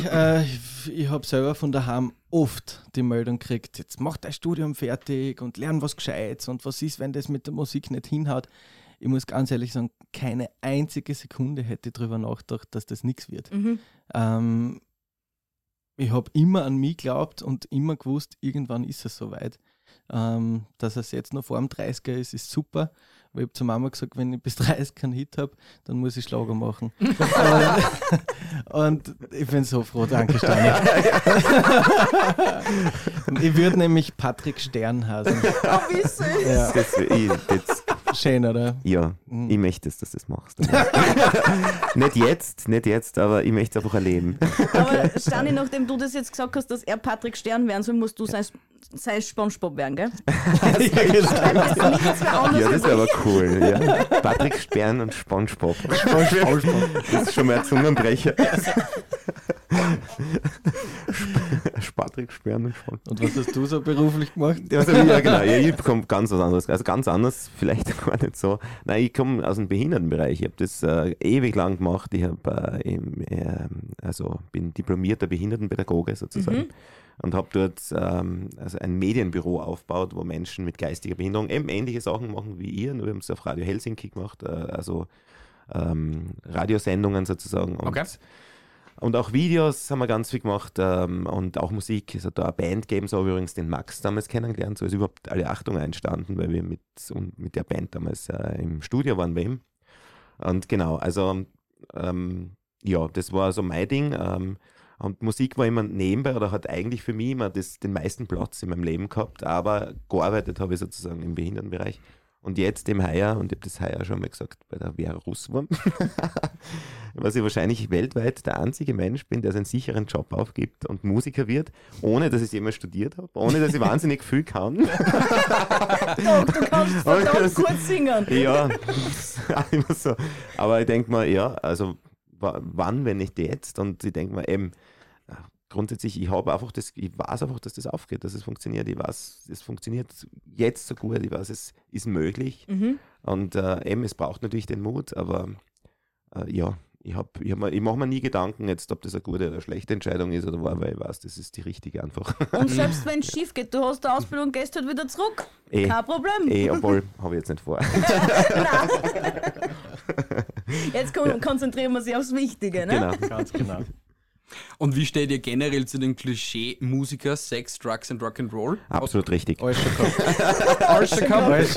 Ich habe selber von daheim oft die Meldung gekriegt, jetzt macht dein Studium fertig und lern was Gescheites und was ist, wenn das mit der Musik nicht hinhaut. Ich muss ganz ehrlich sagen, keine einzige Sekunde hätte ich darüber nachgedacht, dass das nichts wird. Mhm. Ich habe immer an mich geglaubt und immer gewusst, irgendwann ist es soweit. Dass es jetzt noch vor dem 30er ist super, weil ich habe zu Mama gesagt, wenn ich bis 30 keinen Hit habe, dann muss ich Schlager machen. Und ich bin so froh, danke Stani. Ich würde nämlich Patrick Stern heißen. Oh, wie süß. Ja. Schön, oder? Ja, ich möchte es, dass du das machst. nicht jetzt, aber ich möchte es einfach erleben. Aber Stani, nachdem du das jetzt gesagt hast, dass er Patrick Stern werden soll, musst du sein SpongeBob werden, gell? Ja, das wäre aber cool. Ja. Patrick Stern und SpongeBob. Das ist schon mal ein Zungenbrecher. Patrick Sperren und schon. Und was hast du so beruflich gemacht? Ja, genau. Ja, ich komme ganz was anderes. Also ganz anders, vielleicht gar nicht so. Nein, ich komme aus dem Behindertenbereich. Ich habe das ewig lang gemacht. Ich bin diplomierter Behindertenpädagoge sozusagen. Mhm. Und habe dort ein Medienbüro aufgebaut, wo Menschen mit geistiger Behinderung eben ähnliche Sachen machen wie ihr. Nur wir haben es auf Radio Helsinki gemacht. Radiosendungen sozusagen. Und okay. Und auch Videos haben wir ganz viel gemacht und auch Musik. Es hat da eine Band gegeben, so übrigens den Max damals kennengelernt. So ist überhaupt alle Achtung entstanden, weil wir mit der Band damals im Studio waren bei ihm. Und genau, also das war so mein Ding. Und Musik war immer nebenbei oder hat eigentlich für mich immer den meisten Platz in meinem Leben gehabt, aber gearbeitet habe ich sozusagen im Behindertenbereich. Und jetzt im Heuer, und ich habe das Heuer schon mal gesagt, bei der Vera Russwurm, was ich wahrscheinlich weltweit der einzige Mensch bin, der seinen sicheren Job aufgibt und Musiker wird, ohne dass ich jemals studiert habe, ohne dass ich wahnsinnig viel kann. Doch, du kannst verdammt gut singen. Ja, immer so. Aber ich denke mir, ja, also wann, wenn nicht jetzt? Und ich denke mir eben, grundsätzlich, ich weiß einfach, dass das aufgeht, dass es funktioniert. Ich weiß, es funktioniert jetzt so gut, ich weiß, es ist möglich. Mhm. Und eben, es braucht natürlich den Mut, aber ja, ich mache mir nie Gedanken jetzt, ob das eine gute oder schlechte Entscheidung ist oder war, weil ich weiß, das ist die richtige einfach. Und selbst wenn es schief geht, du hast die Ausbildung, gehst halt wieder zurück, kein Problem. Obwohl, habe ich jetzt nicht vor. Jetzt konzentrieren wir uns aufs Wichtige, ne? Genau, ganz genau. Und wie steht ihr generell zu dem Klischee Musiker, Sex, Drugs and Rock'n'Roll? Absolut richtig. Alles schon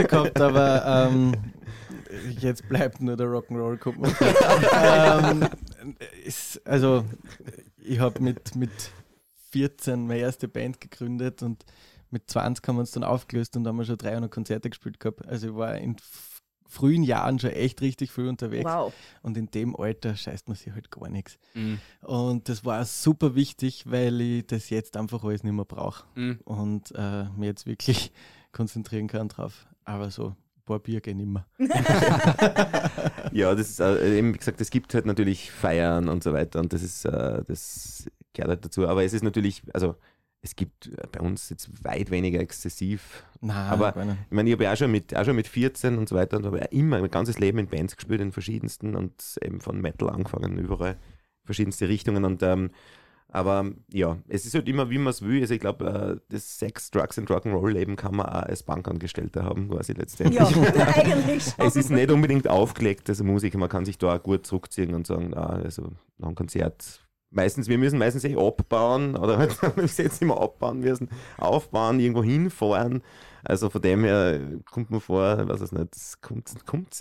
gehabt. Aber jetzt bleibt nur der Rock'n'Roll. Also ich habe mit 14 meine erste Band gegründet und mit 20 haben wir uns dann aufgelöst und haben wir schon 300 Konzerte gespielt gehabt. Also ich war in frühen Jahren schon echt richtig viel unterwegs. Wow. Und in dem Alter scheißt man sich halt gar nichts. Mhm. Und das war super wichtig, weil ich das jetzt einfach alles nicht mehr brauche und mich jetzt wirklich konzentrieren kann drauf. Aber so ein paar Bier gehen immer. Ja, das ist eben, wie gesagt, es gibt halt natürlich Feiern und so weiter und das ist, das gehört halt dazu. Aber es ist natürlich, also es gibt bei uns jetzt weit weniger exzessiv. Nein, aber ich meine, ich habe ja auch schon mit 14 und so weiter und habe ja immer mein ganzes Leben in Bands gespielt, in verschiedensten und eben von Metal angefangen, überall verschiedenste Richtungen. Und aber ja, es ist halt immer, wie man es will. Also ich glaube, das Sex, Drugs and Rock'n'Roll-Leben kann man auch als Bankangestellter haben, quasi letztendlich. Ja, eigentlich schon. Es ist nicht unbedingt aufgelegt, also Musik, man kann sich da auch gut zurückziehen und sagen, also nach einem Konzert. Wir müssen meistens abbauen, oder halt, wenn wir jetzt immer abbauen müssen, aufbauen, irgendwo hinfahren. Also von dem her kommt man vor, ich weiß es nicht, es kommt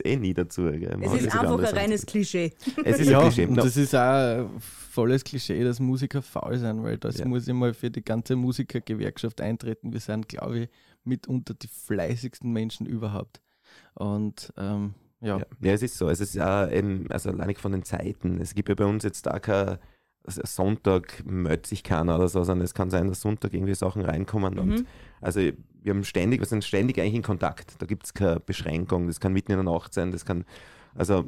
nie dazu. Gell? Es ist einfach ein reines Klischee. Es ist ein Klischee. Und das ist auch volles Klischee, dass Musiker faul sind, weil das muss ich mal für die ganze Musikergewerkschaft eintreten. Wir sind, glaube ich, mitunter die fleißigsten Menschen überhaupt. Und ja, es ist so. Es ist auch eben, also allein von den Zeiten. Es gibt ja bei uns jetzt da kein Sonntag meldet sich keiner oder so, sondern es kann sein, dass Sonntag irgendwie Sachen reinkommen. Und also wir sind ständig eigentlich in Kontakt. Da gibt es keine Beschränkung. Das kann mitten in der Nacht sein. Das kann, also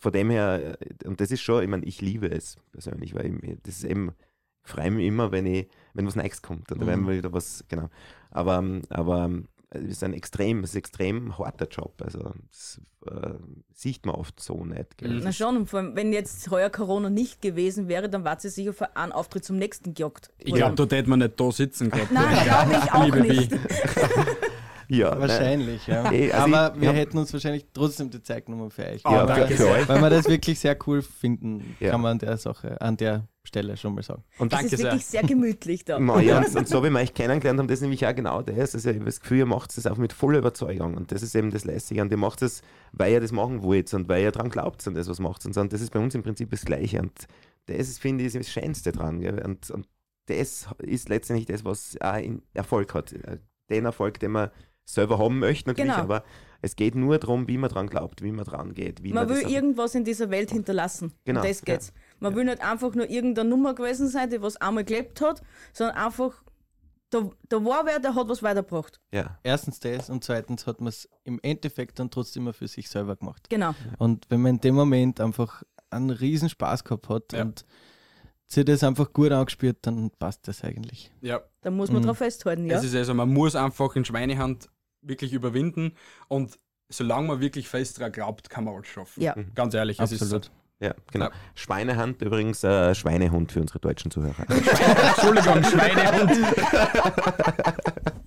von dem her, und das ist schon, ich meine, ich liebe es persönlich, weil das ist eben, ich freue mich immer, wenn was Neues kommt oder wenn wieder was, genau. Aber es ist ein extrem harter Job. Also das sieht man oft so nicht. Gell? Na schon, und vor allem, wenn jetzt heuer Corona nicht gewesen wäre, dann war sie sicher für einen Auftritt zum nächsten gejagt. Ich glaube, da hätte man nicht da sitzen gehabt. Nein, glaube ich auch nicht. Ja, wahrscheinlich, ja. Aber wir hätten uns wahrscheinlich trotzdem die Zeit genommen für euch. Ja, danke für euch. Weil wir das wirklich sehr cool finden, kann man an der Stelle schon mal sagen. Und das ist wirklich sehr gemütlich da. Ja, und so wie wir euch kennengelernt haben, das ist nämlich auch genau das. Also ich habe das Gefühl, ihr macht es auch mit voller Überzeugung und das ist eben das Lässige. Und ihr macht es, weil ihr das machen wollt und weil ihr dran glaubt an das, was macht. Und das ist bei uns im Prinzip das Gleiche. Und das, finde ich, ist das Schönste dran. Gell? Und das ist letztendlich das, was auch Erfolg hat. Den Erfolg, den man selber haben möchte natürlich, aber es geht nur darum, wie man dran glaubt, wie man dran geht. Man will irgendwas in dieser Welt hinterlassen. Genau. Um das geht's. Man will nicht einfach nur irgendeine Nummer gewesen sein, die was einmal gelebt hat, sondern einfach, da war wer, der hat was weitergebracht. Ja. Erstens das und zweitens hat man es im Endeffekt dann trotzdem immer für sich selber gemacht. Genau. Und wenn man in dem Moment einfach einen riesen Spaß gehabt hat und sich das einfach gut angespürt, dann passt das eigentlich. Ja. Da muss man drauf festhalten, ja. Es ist also, man muss einfach in Schweinehand wirklich überwinden und solange man wirklich fest dran glaubt, kann man alles schaffen. Ja. Ganz ehrlich, es ist so. Ja, genau. Ja. Schweinehand übrigens, Schweinehund für unsere deutschen Zuhörer. Entschuldigung, Schweinehund.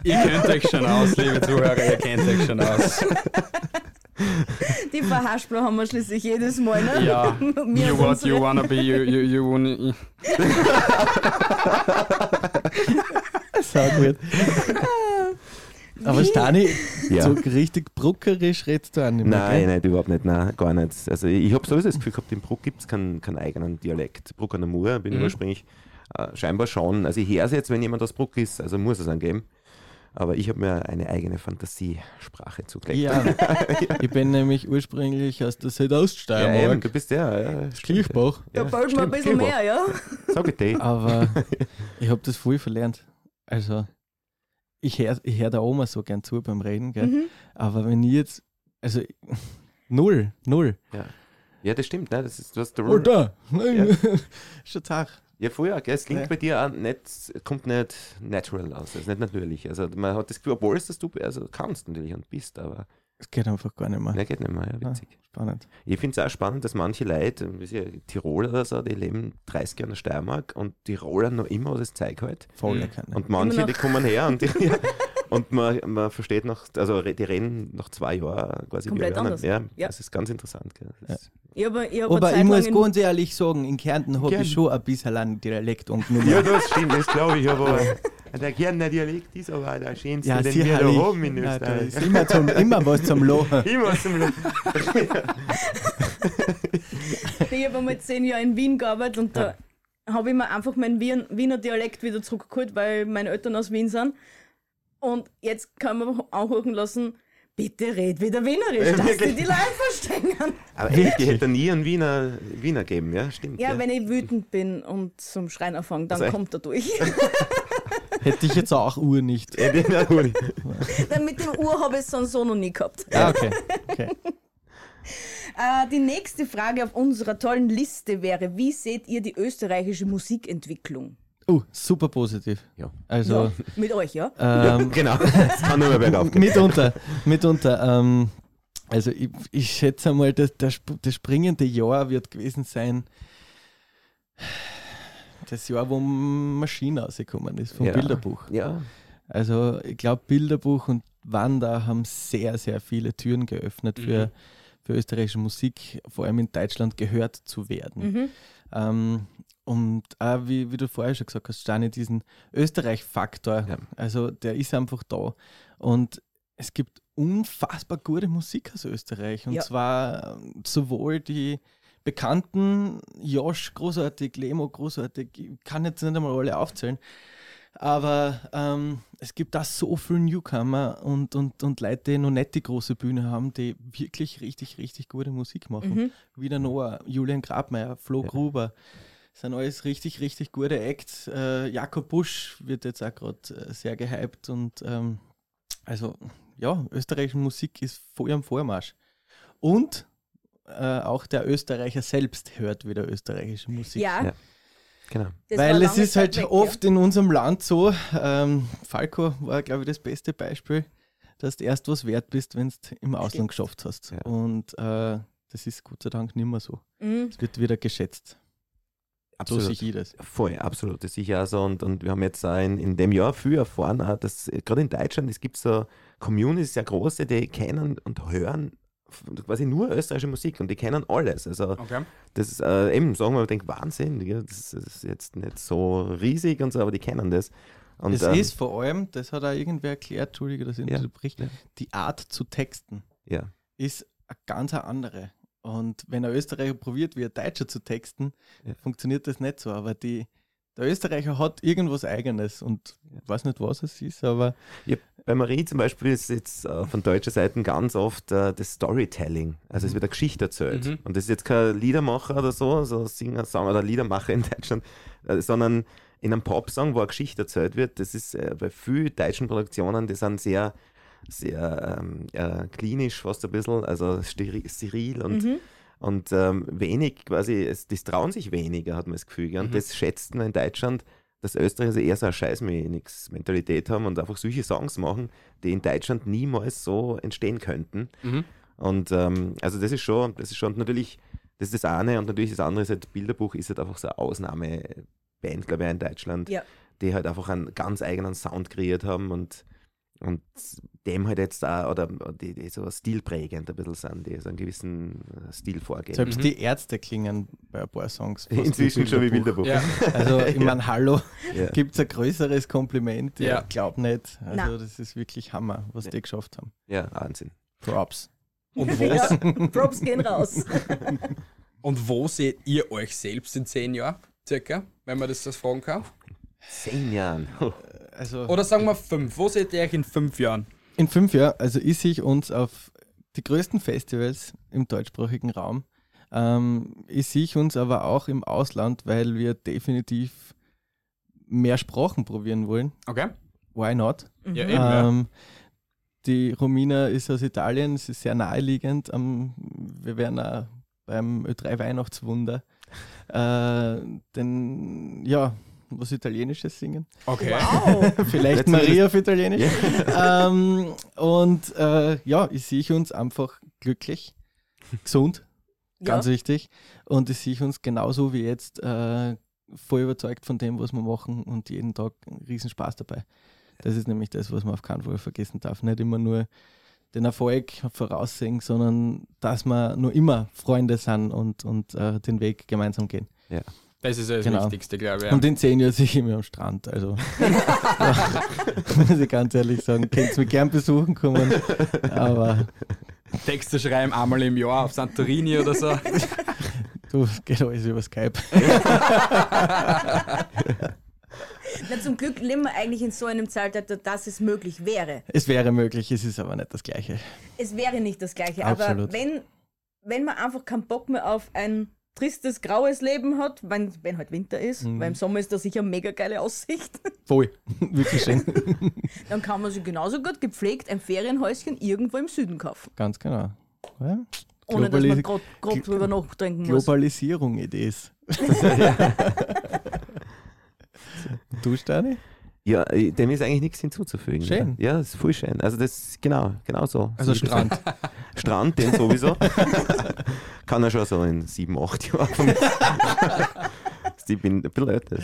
Ihr kennt euch schon aus, liebe Zuhörer, ihr kennt euch schon aus. Die Verhaspler haben wir schließlich jedes Mal, ne? Ja. You what you wanna be, you wanna... So gut. Aber Stani, so richtig bruckerisch redest du auch nicht mehr. Nein, überhaupt nicht, nein, gar nicht. Also ich habe sowieso das Gefühl gehabt, im Bruck gibt es keinen eigenen Dialekt. Bruck an der Mur, bin ursprünglich scheinbar schon. Also ich höre es jetzt, wenn jemand aus Bruck ist, also muss es angeben. Aber ich habe mir eine eigene Fantasiesprache zugelegt. Ja. Ich bin nämlich ursprünglich aus der Südoststeiermark. Ja, du bist ja. Kirchbach. Ja, bald mal ein bisschen mehr, ja. Sag ich dir. Aber ich habe das voll verlernt. Also, ich hör der Oma so gern zu beim Reden, gell? Mhm. Aber wenn ich jetzt, also null. Ja, das stimmt, ne? Das ist, du hast der Rolle. Oder? Schon zart. Ja, vorher, gell? Es klingt bei dir auch nicht, kommt nicht natural aus, also nicht natürlich. Also man hat das Gefühl, obwohl es das du also kannst natürlich und bist, aber... Es geht einfach gar nicht mehr. Nein, geht nicht mehr, ja, witzig. Ah, spannend. Ich finde es auch spannend, dass manche Leute, Tiroler oder so, die leben 30 Jahre in der Steiermark und Tiroler noch immer das Zeug halt. Voll erkannt. Und manche, die kommen her und die... Und man versteht noch, also die reden nach 2 Jahren quasi komplett anders. Ja, ja, das ist ganz interessant. Das aber ich muss ganz ehrlich sagen, in Kärnten habe ich schon ein bisschen einen Dialekt umgenommen. Ja, das stimmt, das glaube ich. Aber der Kärntner Dialekt ist aber auch der schönste, den wir da haben in Österreich. Ja, immer was zum Lachen. Immer was zum Lachen. Ich habe einmal 10 Jahre in Wien gearbeitet und da habe ich mir einfach meinen Wiener Dialekt wieder zurückgeholt, weil meine Eltern aus Wien sind. Und jetzt kann man auch hören lassen, bitte red wieder Wienerisch, dass die Leute verstehen. Aber echt, ich hätte nie einen Wiener gegeben, ja? Stimmt. Ja, wenn ich wütend bin und zum Schreien anfange, dann also kommt er durch. Hätte ich jetzt auch nicht. Mit dem Uhr habe ich es sonst so noch nie gehabt. Ah, okay. Die nächste Frage auf unserer tollen Liste wäre, wie seht ihr die österreichische Musikentwicklung? Super positiv. Ja. Also, ja, mit euch, ja? Genau, das kann nur mehr bergauf gehen. Mitunter. Also ich schätze mal, das springende Jahr wird gewesen sein, das Jahr, wo Maschine rausgekommen ist, vom Bilderbuch. Ja. Also ich glaube, Bilderbuch und Wanda haben sehr, sehr viele Türen geöffnet für österreichische Musik, vor allem in Deutschland gehört zu werden. Und auch wie du vorher schon gesagt hast, Stani, diesen Österreich-Faktor, also der ist einfach da. Und es gibt unfassbar gute Musik aus Österreich. Und zwar sowohl die Bekannten, Josh großartig, Lemo großartig, ich kann jetzt nicht einmal alle aufzählen, aber es gibt da so viele Newcomer und Leute, die noch nicht die große Bühne haben, die wirklich richtig, richtig gute Musik machen. Wie der Noah, Julian Grabmeier, Flo Gruber. Das sind alles richtig, richtig gute Acts. Jakob Busch wird jetzt auch gerade sehr gehypt. Und österreichische Musik ist voll am Vormarsch. Und auch der Österreicher selbst hört wieder österreichische Musik. Ja. Genau. Weil es ist halt oft in unserem Land so, Falco war, glaube ich, das beste Beispiel, dass du erst was wert bist, wenn du es im Ausland geschafft hast. Ja. Und das ist Gott sei Dank nicht mehr so. Es wird wieder geschätzt. Absolut. So sehe ich das. Voll, absolut. Das sehe ich auch so. Und wir haben jetzt auch in dem Jahr viel erfahren, auch, dass gerade in Deutschland, es gibt so Communities, sehr große, die kennen und hören quasi nur österreichische Musik und die kennen alles. Also das ist eben, sagen wir, ich denke, Wahnsinn. Ja, das ist jetzt nicht so riesig und so, aber die kennen das. Und es ist vor allem, das hat auch irgendwer erklärt, Entschuldige, dass ich nicht unterbricht, die Art zu texten ist eine ganz andere. Und wenn ein Österreicher probiert, wie ein Deutscher zu texten, funktioniert das nicht so. Aber der Österreicher hat irgendwas Eigenes und ich weiß nicht, was es ist, aber... bei Marie zum Beispiel ist jetzt von deutscher Seite ganz oft das Storytelling. Also es wird eine Geschichte erzählt. Und das ist jetzt kein Liedermacher oder so Singer, Song oder Liedermacher in Deutschland, sondern in einem Popsong, wo eine Geschichte erzählt wird. Das ist bei vielen deutschen Produktionen, die sind sehr klinisch fast ein bisschen, also steril und wenig quasi, das trauen sich weniger, hat man das Gefühl. Und das schätzt man in Deutschland, dass Österreicher eher so eine Scheiß-Nix-Mentalität haben und einfach solche Songs machen, die in Deutschland niemals so entstehen könnten. Und also das ist schon natürlich, das ist das eine und natürlich das andere ist halt, Bilderbuch ist halt einfach so eine Ausnahmeband, glaube ich, in Deutschland, die halt einfach einen ganz eigenen Sound kreiert haben und dem halt jetzt auch, oder die so stilprägend ein bisschen sind, die so einen gewissen Stil vorgeben. Selbst die Ärzte klingen bei ein paar Songs. Inzwischen schon wie Bilderbuch. Ja. Also ich meine, hallo, gibt es ein größeres Kompliment? Ja. Ich glaube nicht. Also das ist wirklich Hammer, was die geschafft haben. Ja, Wahnsinn. Props. Und was? Props gehen raus. Und wo seht ihr euch selbst in 10 Jahren, circa, wenn man das fragen kann? 10 Jahren? Also, oder sagen wir 5. Wo seht ihr euch in 5 Jahren? In 5 Jahren, also ich sehe uns auf die größten Festivals im deutschsprachigen Raum. Ich sehe uns aber auch im Ausland, weil wir definitiv mehr Sprachen probieren wollen. Okay. Why not? Ja, eben. Die Romina ist aus Italien, es ist sehr naheliegend. Wir werden auch beim Ö3-Weihnachtswunder denn ja, was Italienisches singen. Okay. Wow. Vielleicht Marie auf Italienisch. Yeah. Und ja, ich sehe uns einfach glücklich, gesund, ganz wichtig. Und ich sehe uns genauso wie jetzt voll überzeugt von dem, was wir machen und jeden Tag einen riesen Spaß dabei. Das ist nämlich das, was man auf keinen Fall vergessen darf. Nicht immer nur den Erfolg voraussehen, sondern dass wir nur immer Freunde sind und den Weg gemeinsam gehen. Ja. Das ist das Wichtigste, glaube ich. Und in 10 Jahren sehe ich immer am Strand. Also, muss ich ganz ehrlich sagen, könnt ihr mich gern besuchen kommen, aber... Texte schreiben einmal im Jahr auf Santorini oder so. Du, geht alles über Skype. Na, zum Glück leben wir eigentlich in so einem Zeitalter, dass es möglich wäre. Es wäre möglich, es ist aber nicht das Gleiche. Es wäre nicht das Gleiche, absolut. Aber wenn man einfach keinen Bock mehr auf ein tristes, graues Leben hat, wenn halt Winter ist, weil im Sommer ist da sicher eine mega geile Aussicht. Voll, wirklich schön. Dann kann man sich genauso gut gepflegt ein Ferienhäuschen irgendwo im Süden kaufen. Ganz genau. Ja. Ohne, dass man grob drüber nachdenken muss. Globalisierung Idees. Du, Stani? Ja, dem ist eigentlich nichts hinzuzufügen. Schön. Ja, das ist voll schön. Also das, genau so. Also Strand. Strand, den sowieso. Kann er schon so in 7-8 Jahren. Ich bin ein bisschen älter.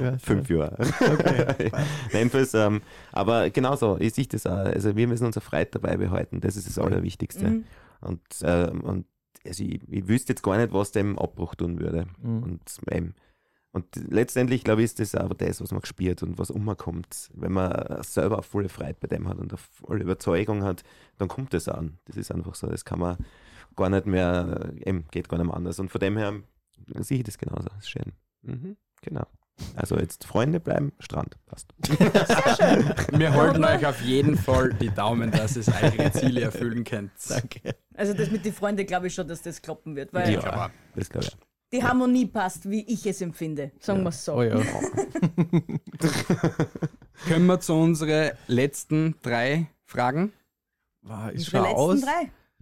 Ja, 5 Jahre. Okay. Jedenfalls, aber genauso, ich sehe das auch. Also wir müssen unsere Freiheit dabei behalten. Das ist das Allerwichtigste. Mhm. Und also ich wüsste jetzt gar nicht, was dem Abbruch tun würde. Mhm. Und letztendlich, glaube ich, ist das aber das, was man gespürt und was umkommt. Wenn man selber eine volle Freiheit bei dem hat und eine volle Überzeugung hat, dann kommt das an. Das ist einfach so. Das kann man gar nicht mehr, geht gar nicht mehr anders. Und von dem her sehe ich das genauso. Das ist schön. Mhm, genau. Also jetzt Freunde bleiben, Strand, passt. Sehr schön. Wir halten euch auf jeden Fall die Daumen, dass ihr eigene Ziele erfüllen könnt. Danke. Also das mit den Freunden, glaube ich schon, dass das klappen wird. Weil ja, das glaube ich. Die Harmonie passt, wie ich es empfinde. Sagen wir es so. Oh ja. Können wir zu unseren letzten 3 Fragen? Wow, ist schon aus.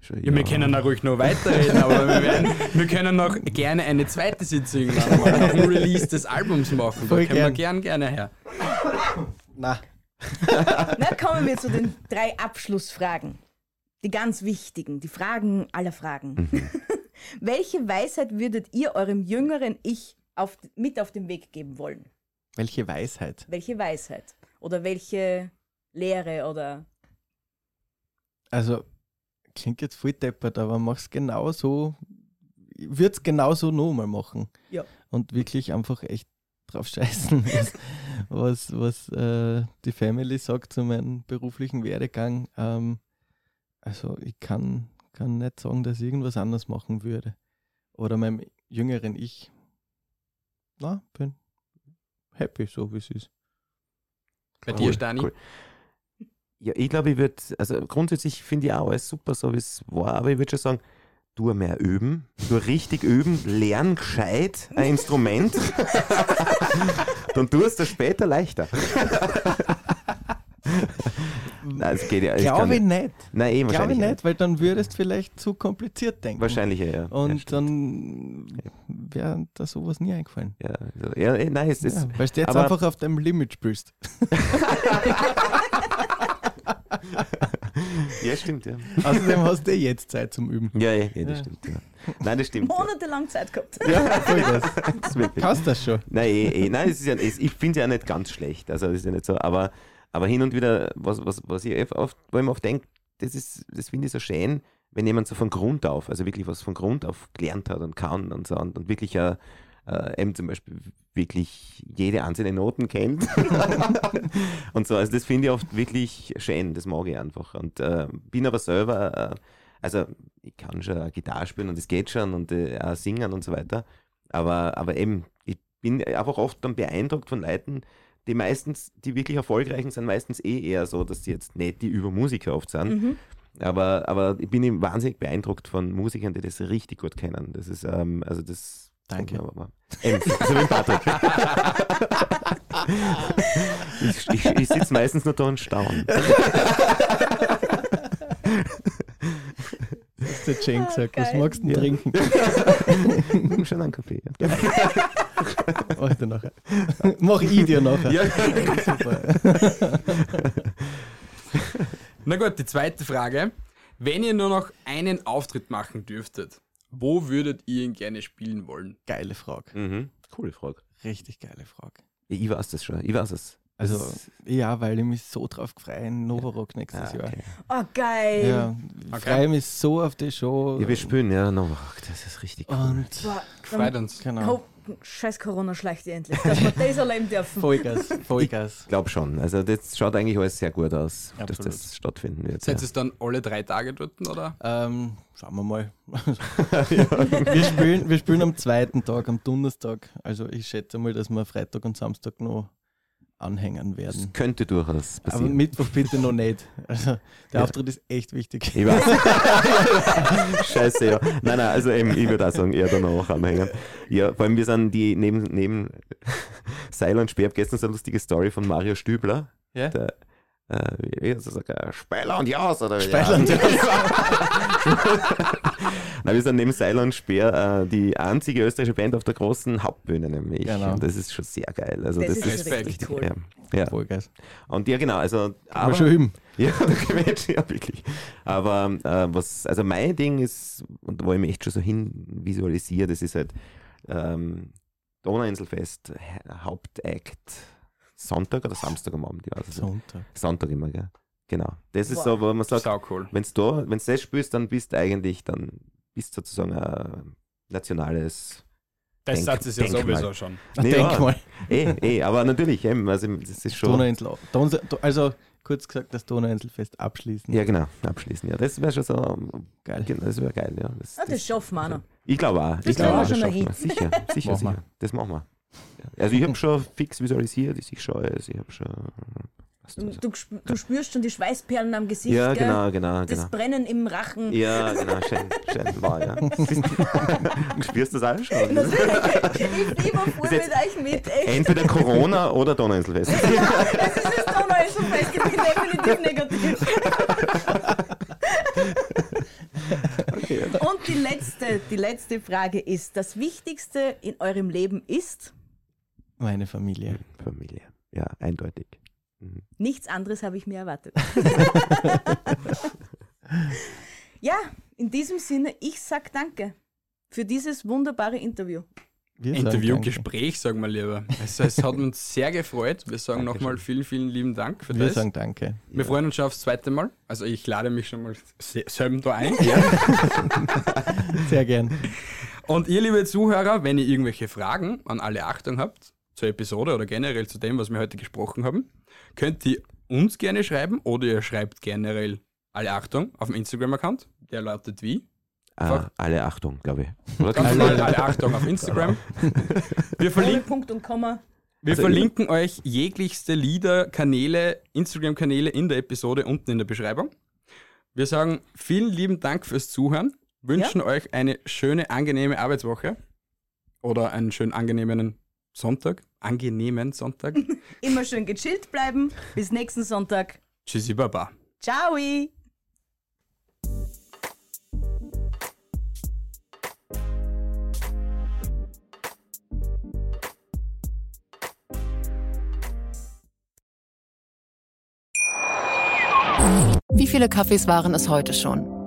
Ja, wir können da ruhig noch weiterreden, aber wir können noch gerne eine zweite Sitzung nach dem Release des Albums machen. Da können wir gerne her. Na. Dann kommen wir zu den 3 Abschlussfragen. Die ganz wichtigen, die Fragen aller Fragen. Mhm. Welche Weisheit würdet ihr eurem jüngeren Ich mit auf den Weg geben wollen? Welche Weisheit? Welche Weisheit? Oder welche Lehre? Oder? Also, klingt jetzt voll deppert, aber mach's genauso, ich würde es genauso nochmal machen. Ja. Und wirklich einfach echt drauf scheißen, was die Family sagt zu meinem beruflichen Werdegang. Also, ich kann nicht sagen, dass ich irgendwas anders machen würde. Oder meinem jüngeren Ich. Na, bin happy, so wie es ist. Bei dir, Stani? Cool. Ja, ich glaube, ich würde, also grundsätzlich finde ich auch alles super, so wie es war, aber ich würde schon sagen, du mehr üben, du richtig üben, lern gescheit ein Instrument, dann tust du es später leichter. Nein, das geht ja. Glaube ich nicht. Nein, wahrscheinlich nicht, weil dann würdest du vielleicht zu kompliziert denken. Wahrscheinlich, ja. Und dann wäre da sowas nie eingefallen. Ja, also, nein, es ist. Ja, weil du jetzt einfach auf deinem Limit spielst. Ja, stimmt, ja. Außerdem hast du jetzt Zeit zum Üben. Ja, das stimmt, ja. Nein, das stimmt. Monatelang Zeit gehabt. Ja, voll das. Kannst das schon? Nein, nein, es ist ja, ich finde es ja nicht ganz schlecht. Also, das ist ja nicht so, aber hin und wieder, was ich oft denke, das finde ich so schön, wenn jemand so von Grund auf, also wirklich was von Grund auf gelernt hat und kann und so und wirklich eben zum Beispiel wirklich jede einzelne Noten kennt und so. Also das finde ich oft wirklich schön, das mag ich einfach. Und bin aber selber, also ich kann schon Gitarre spielen und es geht schon und auch singen und so weiter, aber eben, ich bin einfach oft dann beeindruckt von Leuten, die wirklich erfolgreichen sind, meistens eher so, dass sie jetzt nicht die Übermusiker oft sind. Mhm. Aber ich bin eben wahnsinnig beeindruckt von Musikern, die das richtig gut kennen. Das ist, also das. Danke. So wie Patrick. Ich sitze meistens nur da und staune. hast du Jane gesagt. Geil. Was magst du denn trinken? Nimm schon einen Kaffee. Ja. Mach ich dir nachher. Mach ich dir nachher. Ja. Super. Na gut, die zweite Frage. Wenn ihr nur noch einen Auftritt machen dürftet, wo würdet ihr ihn gerne spielen wollen? Geile Frage. Mhm. Coole Frage. Richtig geile Frage. Ich weiß das schon. Ich weiß es. Also, ja, weil ich mich so drauf freue, Nova Rock nächstes Jahr. Oh, geil! Ja, ich freue mich so auf die Show. Ja, wir spielen ja Nova Rock, das ist richtig cool. Und freut uns. Genau. Scheiß Corona schleicht ihr endlich, dass wir das erleben dürfen. Vollgas. Ich glaube schon. Also das schaut eigentlich alles sehr gut aus, Absolut. Dass das stattfinden wird. Seid ihr dann alle 3 Tage dort, oder? Schauen wir mal. Wir spielen am 2. Tag, am Donnerstag. Also ich schätze mal, dass wir Freitag und Samstag noch anhängen werden. Das könnte durchaus passieren. Aber Mittwoch bitte noch nicht. Also der Auftritt ist echt wichtig. Ich weiß. Scheiße, ja. Nein, also eben, ich würde auch sagen, eher danach anhängen. Ja, vor allem wir sind die neben Seiler und Speer. Ich habe gestern so eine lustige Story von Mario Stübler. Ja? Der, Speiler und Jaus, oder? Speiler und Jaus. Nein, wir sind neben Seiler und Speer die einzige österreichische Band auf der großen Hauptbühne, nämlich. Genau. Und das ist schon sehr geil. Also, das ist richtig cool. Ja. Voll geil. Und ja, genau. Also, aber schon üben. Ja, ja, wirklich. Aber mein Ding ist, und da wo ich mich echt schon so hin visualisiere, das ist halt Donauinselfest, Hauptakt. Sonntag oder Samstag am Abend? Ja, also Sonntag immer, gell? Genau. Das ist so, wo man sagt, cool. Wenn du das spielst, dann bist du eigentlich, sozusagen ein nationales Satz ist ja Denkmal. Sowieso schon. Nee, Denkmal. Ja. Aber natürlich, also das ist schon... Donauinsel, also kurz gesagt, das Donauinselfest abschließen. Ja, genau, abschließen. Ja, das wäre schon so... Geil. Genau, das wäre geil, ja. Das schaffen wir noch. Ich glaube auch. Das schaffen wir. Sicher. Das machen wir. Also ich habe schon fix visualisiert, ich habe schon... Du spürst schon die Schweißperlen am Gesicht, ja, genau. Das Brennen im Rachen. Ja, genau, schön war, ja. Du spürst das auch schon. Das ich liebe voll mit euch mit, echt. Entweder Corona oder Donauinselfest. Das ist das Donauinselfest, ich bin definitiv negativ. Okay. Und die letzte Frage ist, das Wichtigste in eurem Leben ist... Meine Familie. Familie, ja, eindeutig. Mhm. Nichts anderes habe ich mir erwartet. Ja, in diesem Sinne, ich sage danke für dieses wunderbare Interview. Interviewgespräch, sagen wir lieber. Also, es hat uns sehr gefreut. Wir sagen nochmal vielen, vielen lieben Dank für das. Wir sagen danke. Wir freuen uns schon aufs zweite Mal. Also ich lade mich schon mal selber da ein. Ja. Sehr gern. Und ihr, liebe Zuhörer, wenn ihr irgendwelche Fragen an Alle Achtung habt, zur Episode oder generell zu dem, was wir heute gesprochen haben, könnt ihr uns gerne schreiben oder ihr schreibt generell Alle Achtung auf dem Instagram-Account. Der lautet wie? Alle Achtung, glaube ich. Oder? Alle Achtung auf Instagram. Wir verlinken, Punkt und Komma. Wir verlinken euch jeglichste Lieder, Kanäle, Instagram-Kanäle in der Episode unten in der Beschreibung. Wir sagen vielen lieben Dank fürs Zuhören, wünschen euch eine schöne, angenehme Arbeitswoche oder einen schönen, angenehmen Sonntag. Immer schön gechillt bleiben. Bis nächsten Sonntag. Tschüssi, Baba. Ciao. Wie viele Kaffees waren es heute schon?